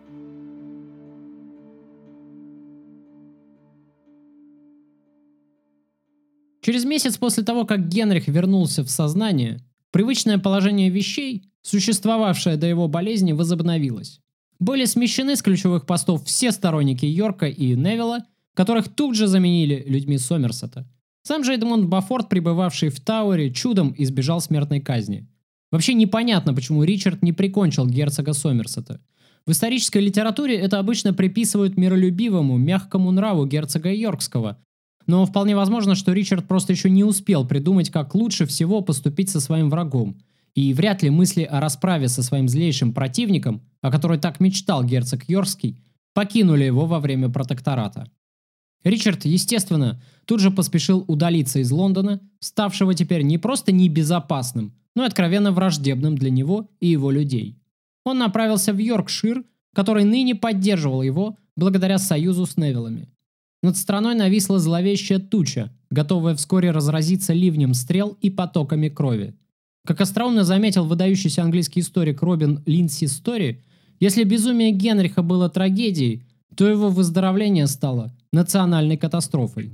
Через месяц после того, как Генрих вернулся в сознание, привычное положение вещей, существовавшее до его болезни, возобновилось. Были смещены с ключевых постов все сторонники Йорка и Невилла, которых тут же заменили людьми Сомерсета. Сам же Эдмонд Бафорт, пребывавший в Тауэре, чудом избежал смертной казни. Вообще непонятно, почему Ричард не прикончил герцога Сомерсета. В исторической литературе это обычно приписывают миролюбивому, мягкому нраву герцога Йоркского, но вполне возможно, что Ричард просто еще не успел придумать, как лучше всего поступить со своим врагом. И вряд ли мысли о расправе со своим злейшим противником, о которой так мечтал герцог Йоркский, покинули его во время протектората. Ричард, естественно, тут же поспешил удалиться из Лондона, ставшего теперь не просто небезопасным, но и откровенно враждебным для него и его людей. Он направился в Йоркшир, который ныне поддерживал его благодаря союзу с Невиллами. Над страной нависла зловещая туча, готовая вскоре разразиться ливнем стрел и потоками крови. Как остроумно заметил выдающийся английский историк Робин Линдси Стори, если безумие Генриха было трагедией, то его выздоровление стало национальной катастрофой.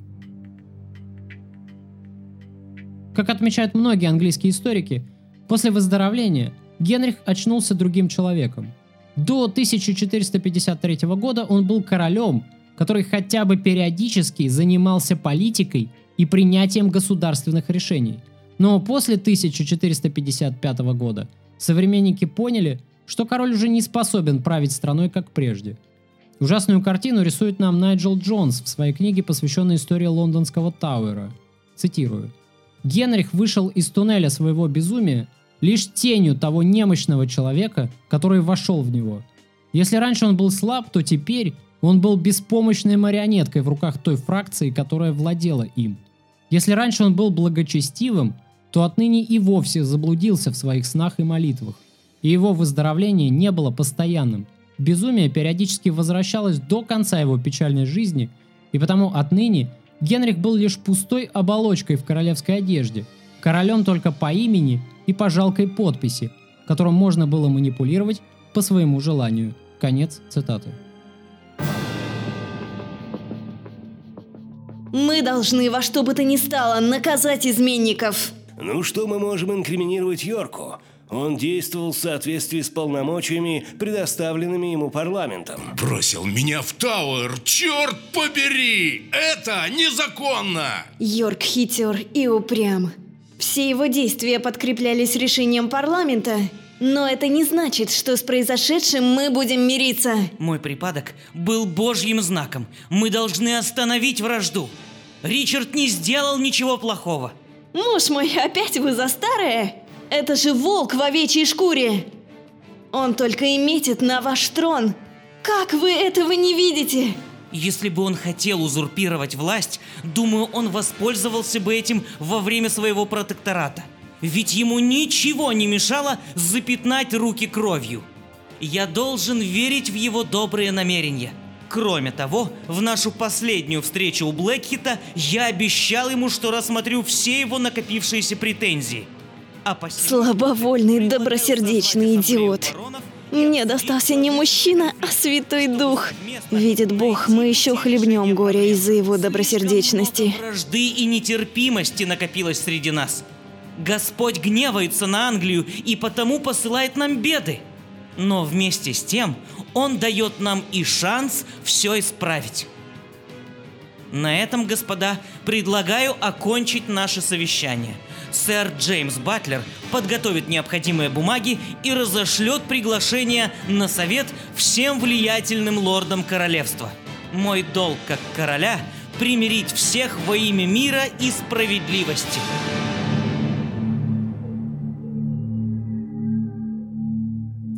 Как отмечают многие английские историки, после выздоровления Генрих очнулся другим человеком. До тысяча четыреста пятьдесят третьего года он был королем, который хотя бы периодически занимался политикой и принятием государственных решений. Но после тысяча четыреста пятьдесят пятого года современники поняли, что король уже не способен править страной, как прежде. Ужасную картину рисует нам Найджел Джонс в своей книге, посвященной истории лондонского Тауэра. Цитирую. «Генрих вышел из туннеля своего безумия лишь тенью того немощного человека, который вошел в него. Если раньше он был слаб, то теперь... он был беспомощной марионеткой в руках той фракции, которая владела им. Если раньше он был благочестивым, то отныне и вовсе заблудился в своих снах и молитвах, и его выздоровление не было постоянным. Безумие периодически возвращалось до конца его печальной жизни, и потому отныне Генрих был лишь пустой оболочкой в королевской одежде, королем только по имени и по жалкой подписи, которым можно было манипулировать по своему желанию». Конец цитаты. Мы должны во что бы то ни стало наказать изменников. Ну что мы можем инкриминировать Йорку? Он действовал в соответствии с полномочиями, предоставленными ему парламентом. Бросил меня в Тауэр, черт побери! Это незаконно! Йорк хитер и упрям. Все его действия подкреплялись решением парламента, но это не значит, что с произошедшим мы будем мириться. Мой припадок был божьим знаком. Мы должны остановить вражду. Ричард не сделал ничего плохого. Муж мой, опять вы за старое? Это же волк в овечьей шкуре! Он только и метит на ваш трон! Как вы этого не видите? Если бы он хотел узурпировать власть, думаю, он воспользовался бы этим во время своего протектората. Ведь ему ничего не мешало запятнать руки кровью. Я должен верить в его добрые намерения. Кроме того, в нашу последнюю встречу у Блэкхита я обещал ему, что рассмотрю все его накопившиеся претензии. Слабовольный, добросердечный идиот. Мне достался не мужчина, а святой дух. Видит Бог, мы еще хлебнем горя из-за его добросердечности. Вражды и нетерпимости накопилось среди нас. Господь гневается на Англию и потому посылает нам беды. Но вместе с тем Он дает нам и шанс все исправить. На этом, господа, предлагаю окончить наше совещание. Сэр Джеймс Батлер подготовит необходимые бумаги и разошлет приглашение на совет всем влиятельным лордам королевства. Мой долг как короля – примирить всех во имя мира и справедливости.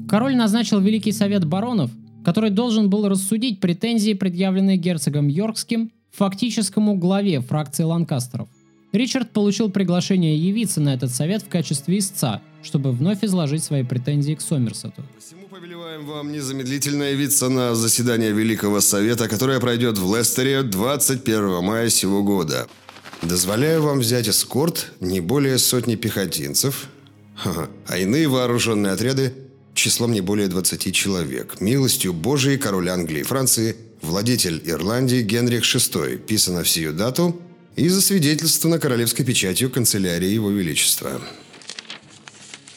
Король назначил Великий Совет Баронов, который должен был рассудить претензии, предъявленные герцогом Йоркским, фактическому главе фракции Ланкастеров. Ричард получил приглашение явиться на этот совет в качестве истца, чтобы вновь изложить свои претензии к Сомерсету. Посему повелеваем вам незамедлительно явиться на заседание Великого Совета, которое пройдет в Лестере двадцать первого мая сего года. Дозволяю вам взять эскорт не более сотни пехотинцев, а иные вооруженные отряды числом не более двадцати человек. Милостью Божией король Англии и Франции, владетель Ирландии Генрих шестой, писано в сию дату и засвидетельствовано королевской печатью канцелярии Его Величества.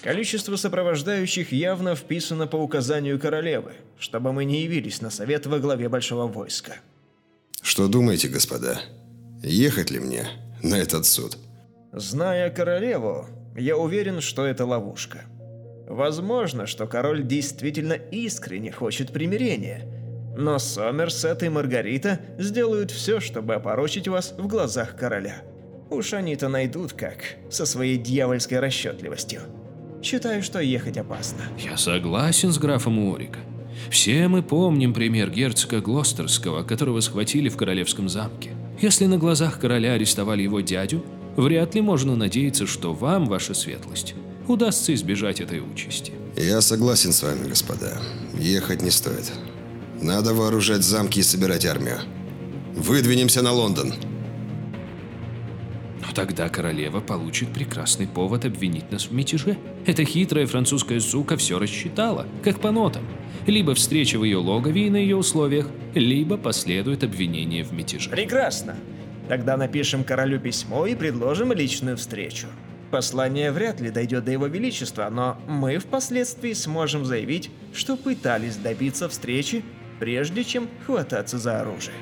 Количество сопровождающих явно вписано по указанию королевы, чтобы мы не явились на совет во главе большого войска. Что думаете, господа? Ехать ли мне на этот суд? Зная королеву, я уверен, что это ловушка. Возможно, что король действительно искренне хочет примирения, но Сомерсет и Маргарита сделают все, чтобы опорочить вас в глазах короля. Уж они-то найдут как, со своей дьявольской расчетливостью. Считаю, что ехать опасно. Я согласен с графом Уорика. Все мы помним пример герцога Глостерского, которого схватили в королевском замке. Если на глазах короля арестовали его дядю, вряд ли можно надеяться, что вам, ваша светлость, удастся избежать этой участи. Я согласен с вами, господа. Ехать не стоит. Надо вооружать замки и собирать армию. Выдвинемся на Лондон. Но тогда королева получит прекрасный повод обвинить нас в мятеже. Эта хитрая французская сука все рассчитала, как по нотам. Либо встреча в ее логове и на ее условиях, либо последует обвинение в мятеже. Прекрасно. Тогда напишем королю письмо и предложим личную встречу. Послание вряд ли дойдет до Его Величества, но мы впоследствии сможем заявить, что пытались добиться встречи, прежде чем хвататься за оружие.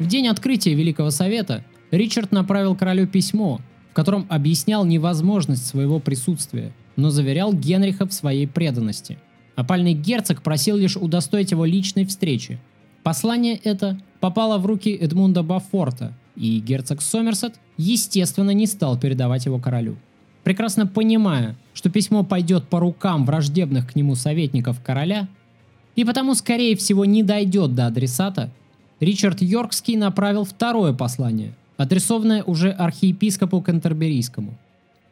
В день открытия Великого Совета Ричард направил королю письмо, в котором объяснял невозможность своего присутствия, но заверял Генриха в своей преданности. Опальный герцог просил лишь удостоить его личной встречи. Послание это попало в руки Эдмунда Бафорта, и герцог Сомерсет, естественно, не стал передавать его королю. Прекрасно понимая, что письмо пойдет по рукам враждебных к нему советников короля, и потому, скорее всего, не дойдет до адресата, Ричард Йоркский направил второе послание, адресованное уже архиепископу Кентерберийскому.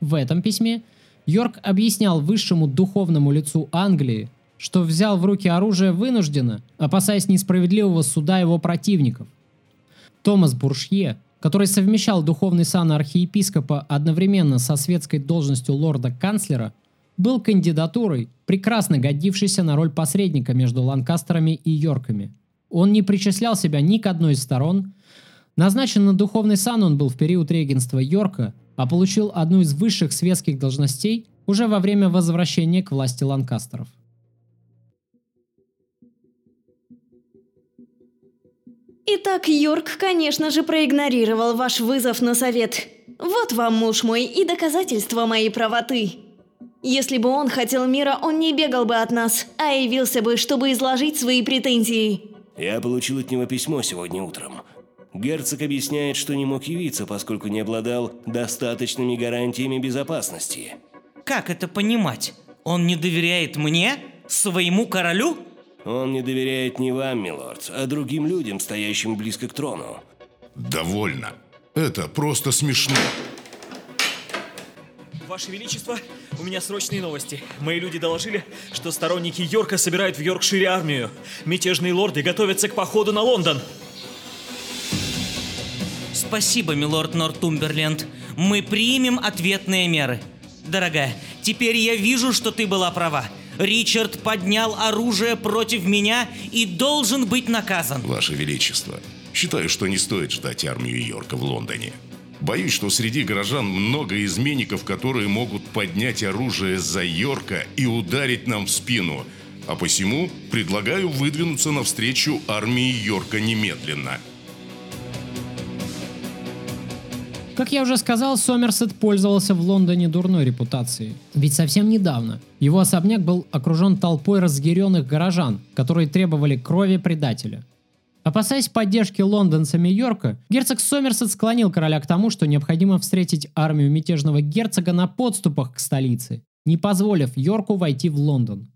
В этом письме Йорк объяснял высшему духовному лицу Англии, что взял в руки оружие вынужденно, опасаясь несправедливого суда его противников. Томас Буршье, который совмещал духовный сан архиепископа одновременно со светской должностью лорда-канцлера, был кандидатурой, прекрасно годившейся на роль посредника между Ланкастерами и Йорками. Он не причислял себя ни к одной из сторон. Назначен на духовный сан он был в период регенства Йорка, а получил одну из высших светских должностей уже во время возвращения к власти Ланкастеров. Итак, Йорк, конечно же, проигнорировал ваш вызов на совет. Вот вам, муж мой, и доказательство моей правоты. Если бы он хотел мира, он не бегал бы от нас, а явился бы, чтобы изложить свои претензии. Я получил от него письмо сегодня утром. Герцог объясняет, что не мог явиться, поскольку не обладал достаточными гарантиями безопасности. Как это понимать? Он не доверяет мне? Своему королю? Он не доверяет не вам, милорд, а другим людям, стоящим близко к трону. Довольно. Это просто смешно. Ваше Величество, у меня срочные новости. Мои люди доложили, что сторонники Йорка собирают в Йоркшире армию. Мятежные лорды готовятся к походу на Лондон. Спасибо, милорд Нортумберленд. Мы примем ответные меры. Дорогая, теперь я вижу, что ты была права. Ричард поднял оружие против меня и должен быть наказан. Ваше Величество, считаю, что не стоит ждать армию Йорка в Лондоне. Боюсь, что среди горожан много изменников, которые могут поднять оружие за Йорка и ударить нам в спину. А посему предлагаю выдвинуться навстречу армии Йорка немедленно. Как я уже сказал, Сомерсет пользовался в Лондоне дурной репутацией. Ведь совсем недавно его особняк был окружен толпой разъяренных горожан, которые требовали крови предателя. Опасаясь поддержки лондонцами Йорка, герцог Сомерсет склонил короля к тому, что необходимо встретить армию мятежного герцога на подступах к столице, не позволив Йорку войти в Лондон.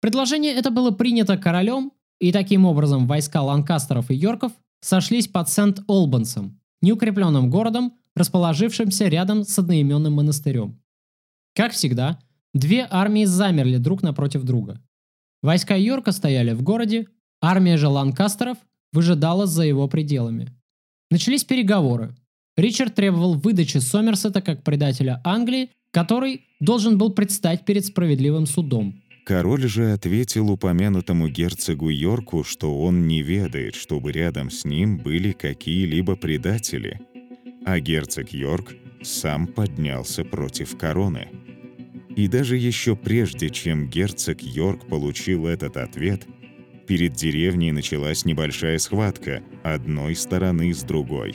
Предложение это было принято королем, и таким образом войска Ланкастеров и Йорков сошлись под Сент-Олбансом, неукрепленным городом, расположившимся рядом с одноименным монастырем. Как всегда, две армии замерли друг напротив друга. Войска Йорка стояли в городе, армия же Ланкастеров выжидала за его пределами. Начались переговоры. Ричард требовал выдачи Сомерсета как предателя Англии, который должен был предстать перед справедливым судом. Король же ответил упомянутому герцогу Йорку, что он не ведает, чтобы рядом с ним были какие-либо предатели, а герцог Йорк сам поднялся против короны. И даже еще прежде, чем герцог Йорк получил этот ответ, перед деревней началась небольшая схватка одной стороны с другой.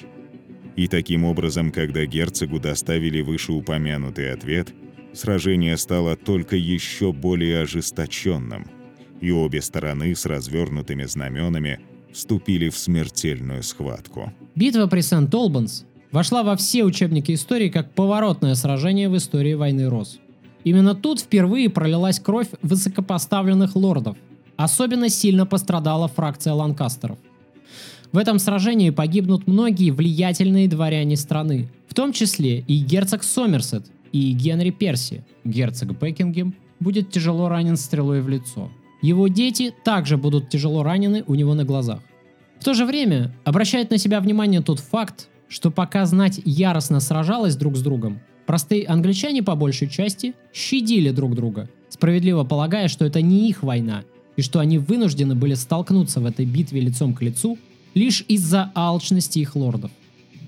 И таким образом, когда герцогу доставили вышеупомянутый ответ, сражение стало только еще более ожесточенным, и обе стороны с развернутыми знаменами вступили в смертельную схватку. Битва при Сент-Олбанс вошла во все учебники истории как поворотное сражение в истории войны роз. Именно тут впервые пролилась кровь высокопоставленных лордов. Особенно сильно пострадала фракция Ланкастеров. В этом сражении погибнут многие влиятельные дворяне страны, в том числе и герцог Сомерсет, и Генри Перси. Герцог Бекингем будет тяжело ранен стрелой в лицо. Его дети также будут тяжело ранены у него на глазах. В то же время обращает на себя внимание тот факт, что пока знать яростно сражалась друг с другом, простые англичане по большей части щадили друг друга, справедливо полагая, что это не их война, и что они вынуждены были столкнуться в этой битве лицом к лицу лишь из-за алчности их лордов.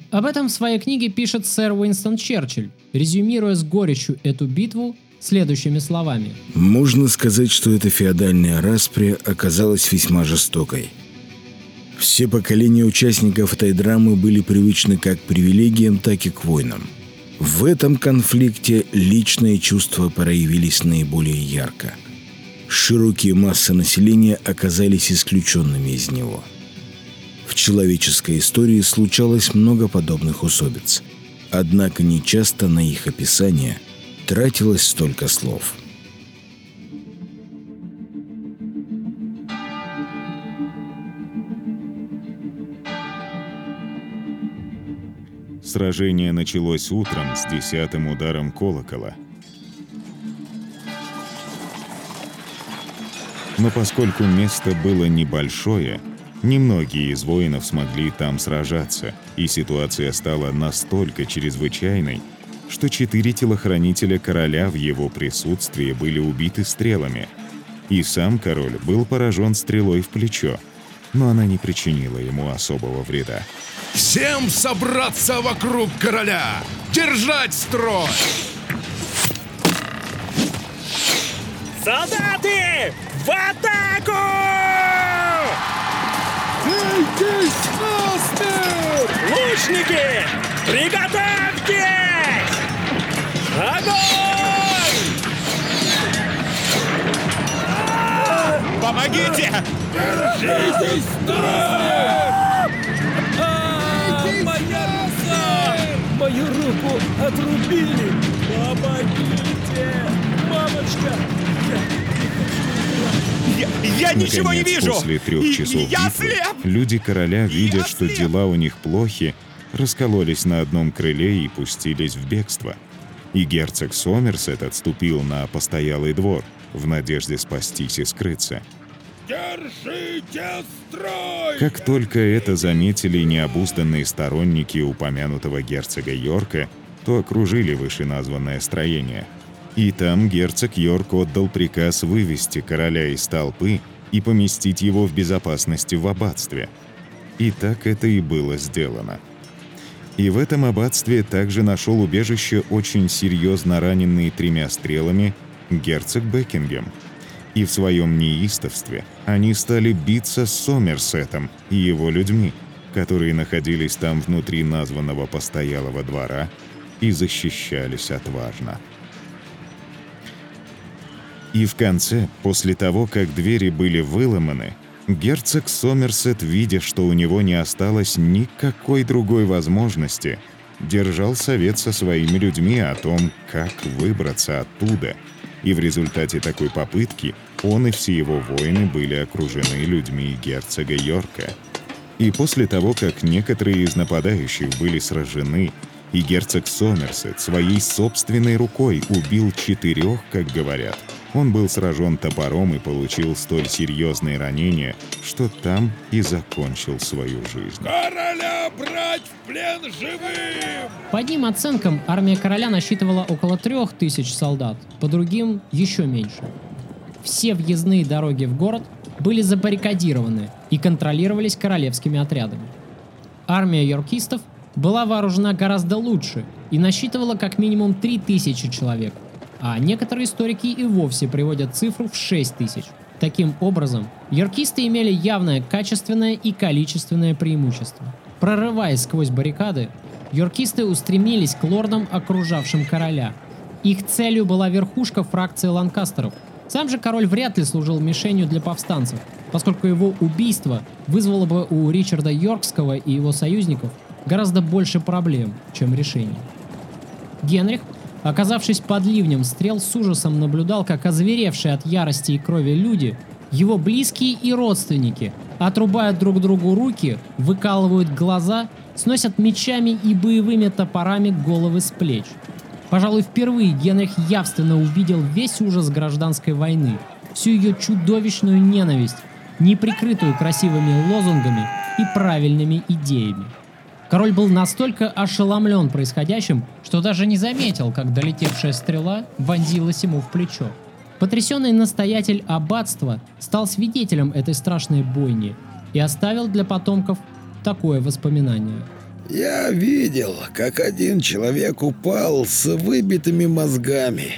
Об этом в своей книге пишет сэр Уинстон Черчилль, резюмируя с горечью эту битву следующими словами. «Можно сказать, что эта феодальная распря оказалась весьма жестокой. Все поколения участников этой драмы были привычны как к привилегиям, так и к войнам. В этом конфликте личные чувства проявились наиболее ярко. Широкие массы населения оказались исключенными из него. В человеческой истории случалось много подобных усобиц, однако нечасто на их описание тратилось столько слов». Сражение началось утром с десятым ударом колокола. Но поскольку место было небольшое, немногие из воинов смогли там сражаться, и ситуация стала настолько чрезвычайной, что четыре телохранителя короля в его присутствии были убиты стрелами, и сам король был поражен стрелой в плечо, но она не причинила ему особого вреда. «Всем собраться вокруг короля! Держать строй!» «Солдаты, в атаку!» «Дейтесь, мастер!» «Лучники, приготовьтесь! Огонь!» «Помогите!» «Держитесь, мастер!» «Моя рука! Мою руку отрубили! Помогите! Мамочка!» Я, я Наконец, ничего не вижу! После трех часов я битвы слеп! Люди короля, видя, я что слеп! Дела у них плохи, раскололись на одном крыле и пустились в бегство. И герцог Сомерсет отступил на постоялый двор в надежде спастись и скрыться. «Держите строй!» Как только это заметили необузданные сторонники упомянутого герцога Йорка, то окружили вышеназванное строение. И там герцог Йорк отдал приказ вывести короля из толпы и поместить его в безопасности в аббатстве. И так это и было сделано. И в этом аббатстве также нашел убежище очень серьезно раненный тремя стрелами герцог Бекингем. И в своем неистовстве они стали биться с Сомерсетом и его людьми, которые находились там внутри названного постоялого двора и защищались отважно. И в конце, после того, как двери были выломаны, герцог Сомерсет, видя, что у него не осталось никакой другой возможности, держал совет со своими людьми о том, как выбраться оттуда. И в результате такой попытки он и все его воины были окружены людьми герцога Йорка. И после того, как некоторые из нападающих были сражены, и герцог Сомерсет своей собственной рукой убил четырех, как говорят, он был сражен топором и получил столь серьезные ранения, что там и закончил свою жизнь. Короля брать в плен живым! По одним оценкам, армия короля насчитывала около трех тысяч солдат, по другим еще меньше. Все въездные дороги в город были забаррикадированы и контролировались королевскими отрядами. Армия йоркистов была вооружена гораздо лучше и насчитывала как минимум три тысячи человек. А некоторые историки и вовсе приводят цифру в шесть тысяч. Таким образом, йоркисты имели явное качественное и количественное преимущество. Прорываясь сквозь баррикады, йоркисты устремились к лордам, окружавшим короля. Их целью была верхушка фракции ланкастеров. Сам же король вряд ли служил мишенью для повстанцев, поскольку его убийство вызвало бы у Ричарда Йоркского и его союзников гораздо больше проблем, чем решений. Генрих, оказавшись под ливнем стрел, с ужасом наблюдал, как озверевшие от ярости и крови люди, его близкие и родственники, отрубают друг другу руки, выкалывают глаза, сносят мечами и боевыми топорами головы с плеч. Пожалуй, впервые Генрих явственно увидел весь ужас гражданской войны, всю ее чудовищную ненависть, неприкрытую красивыми лозунгами и правильными идеями. Король был настолько ошеломлен происходящим, что даже не заметил, как долетевшая стрела вонзилась ему в плечо. Потрясенный настоятель аббатства стал свидетелем этой страшной бойни и оставил для потомков такое воспоминание. «Я видел, как один человек упал с выбитыми мозгами,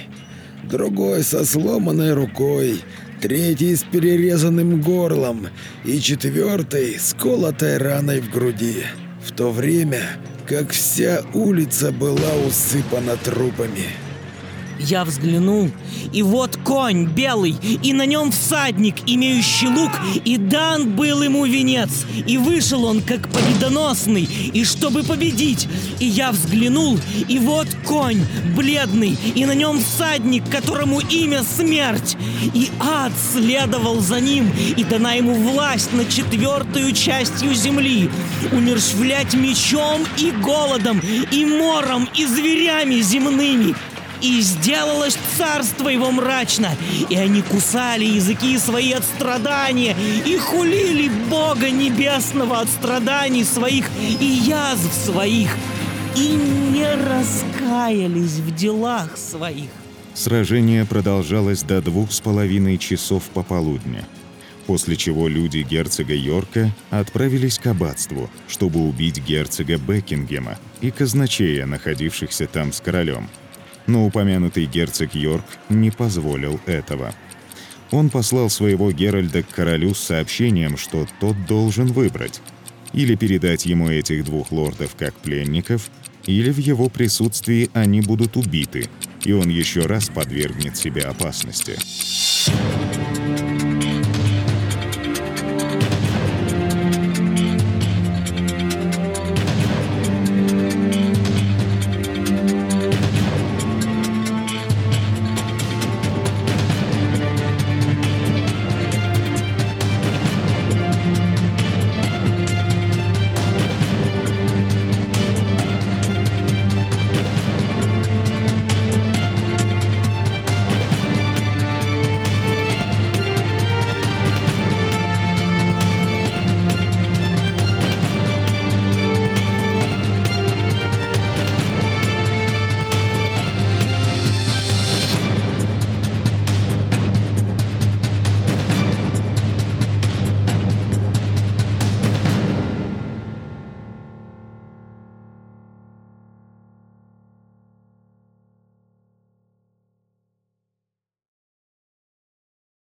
другой со сломанной рукой, третий с перерезанным горлом и четвертый с колотой раной в груди. В то время, как вся улица была усыпана трупами. Я взглянул, и вот конь белый, и на нем всадник, имеющий лук, и дан был ему венец, и вышел он, как победоносный, и чтобы победить. И я взглянул, и вот конь бледный, и на нем всадник, которому имя смерть, и ад следовал за ним, и дана ему власть над четвертую частью земли, умерщвлять мечом и голодом, и мором, и зверями земными. И сделалось царство его мрачно, и они кусали языки свои от страдания, и хулили Бога Небесного от страданий своих и язв своих, и не раскаялись в делах своих». Сражение продолжалось до двух с половиной часов пополудня. после чего люди герцога Йорка отправились к аббатству, чтобы убить герцога Бекингема и казначея, находившихся там с королем. Но упомянутый герцог Йорк не позволил этого. Он послал своего Геральда к королю с сообщением, что тот должен выбрать, или передать ему этих двух лордов как пленников, или в его присутствии они будут убиты, и он еще раз подвергнет себя опасности.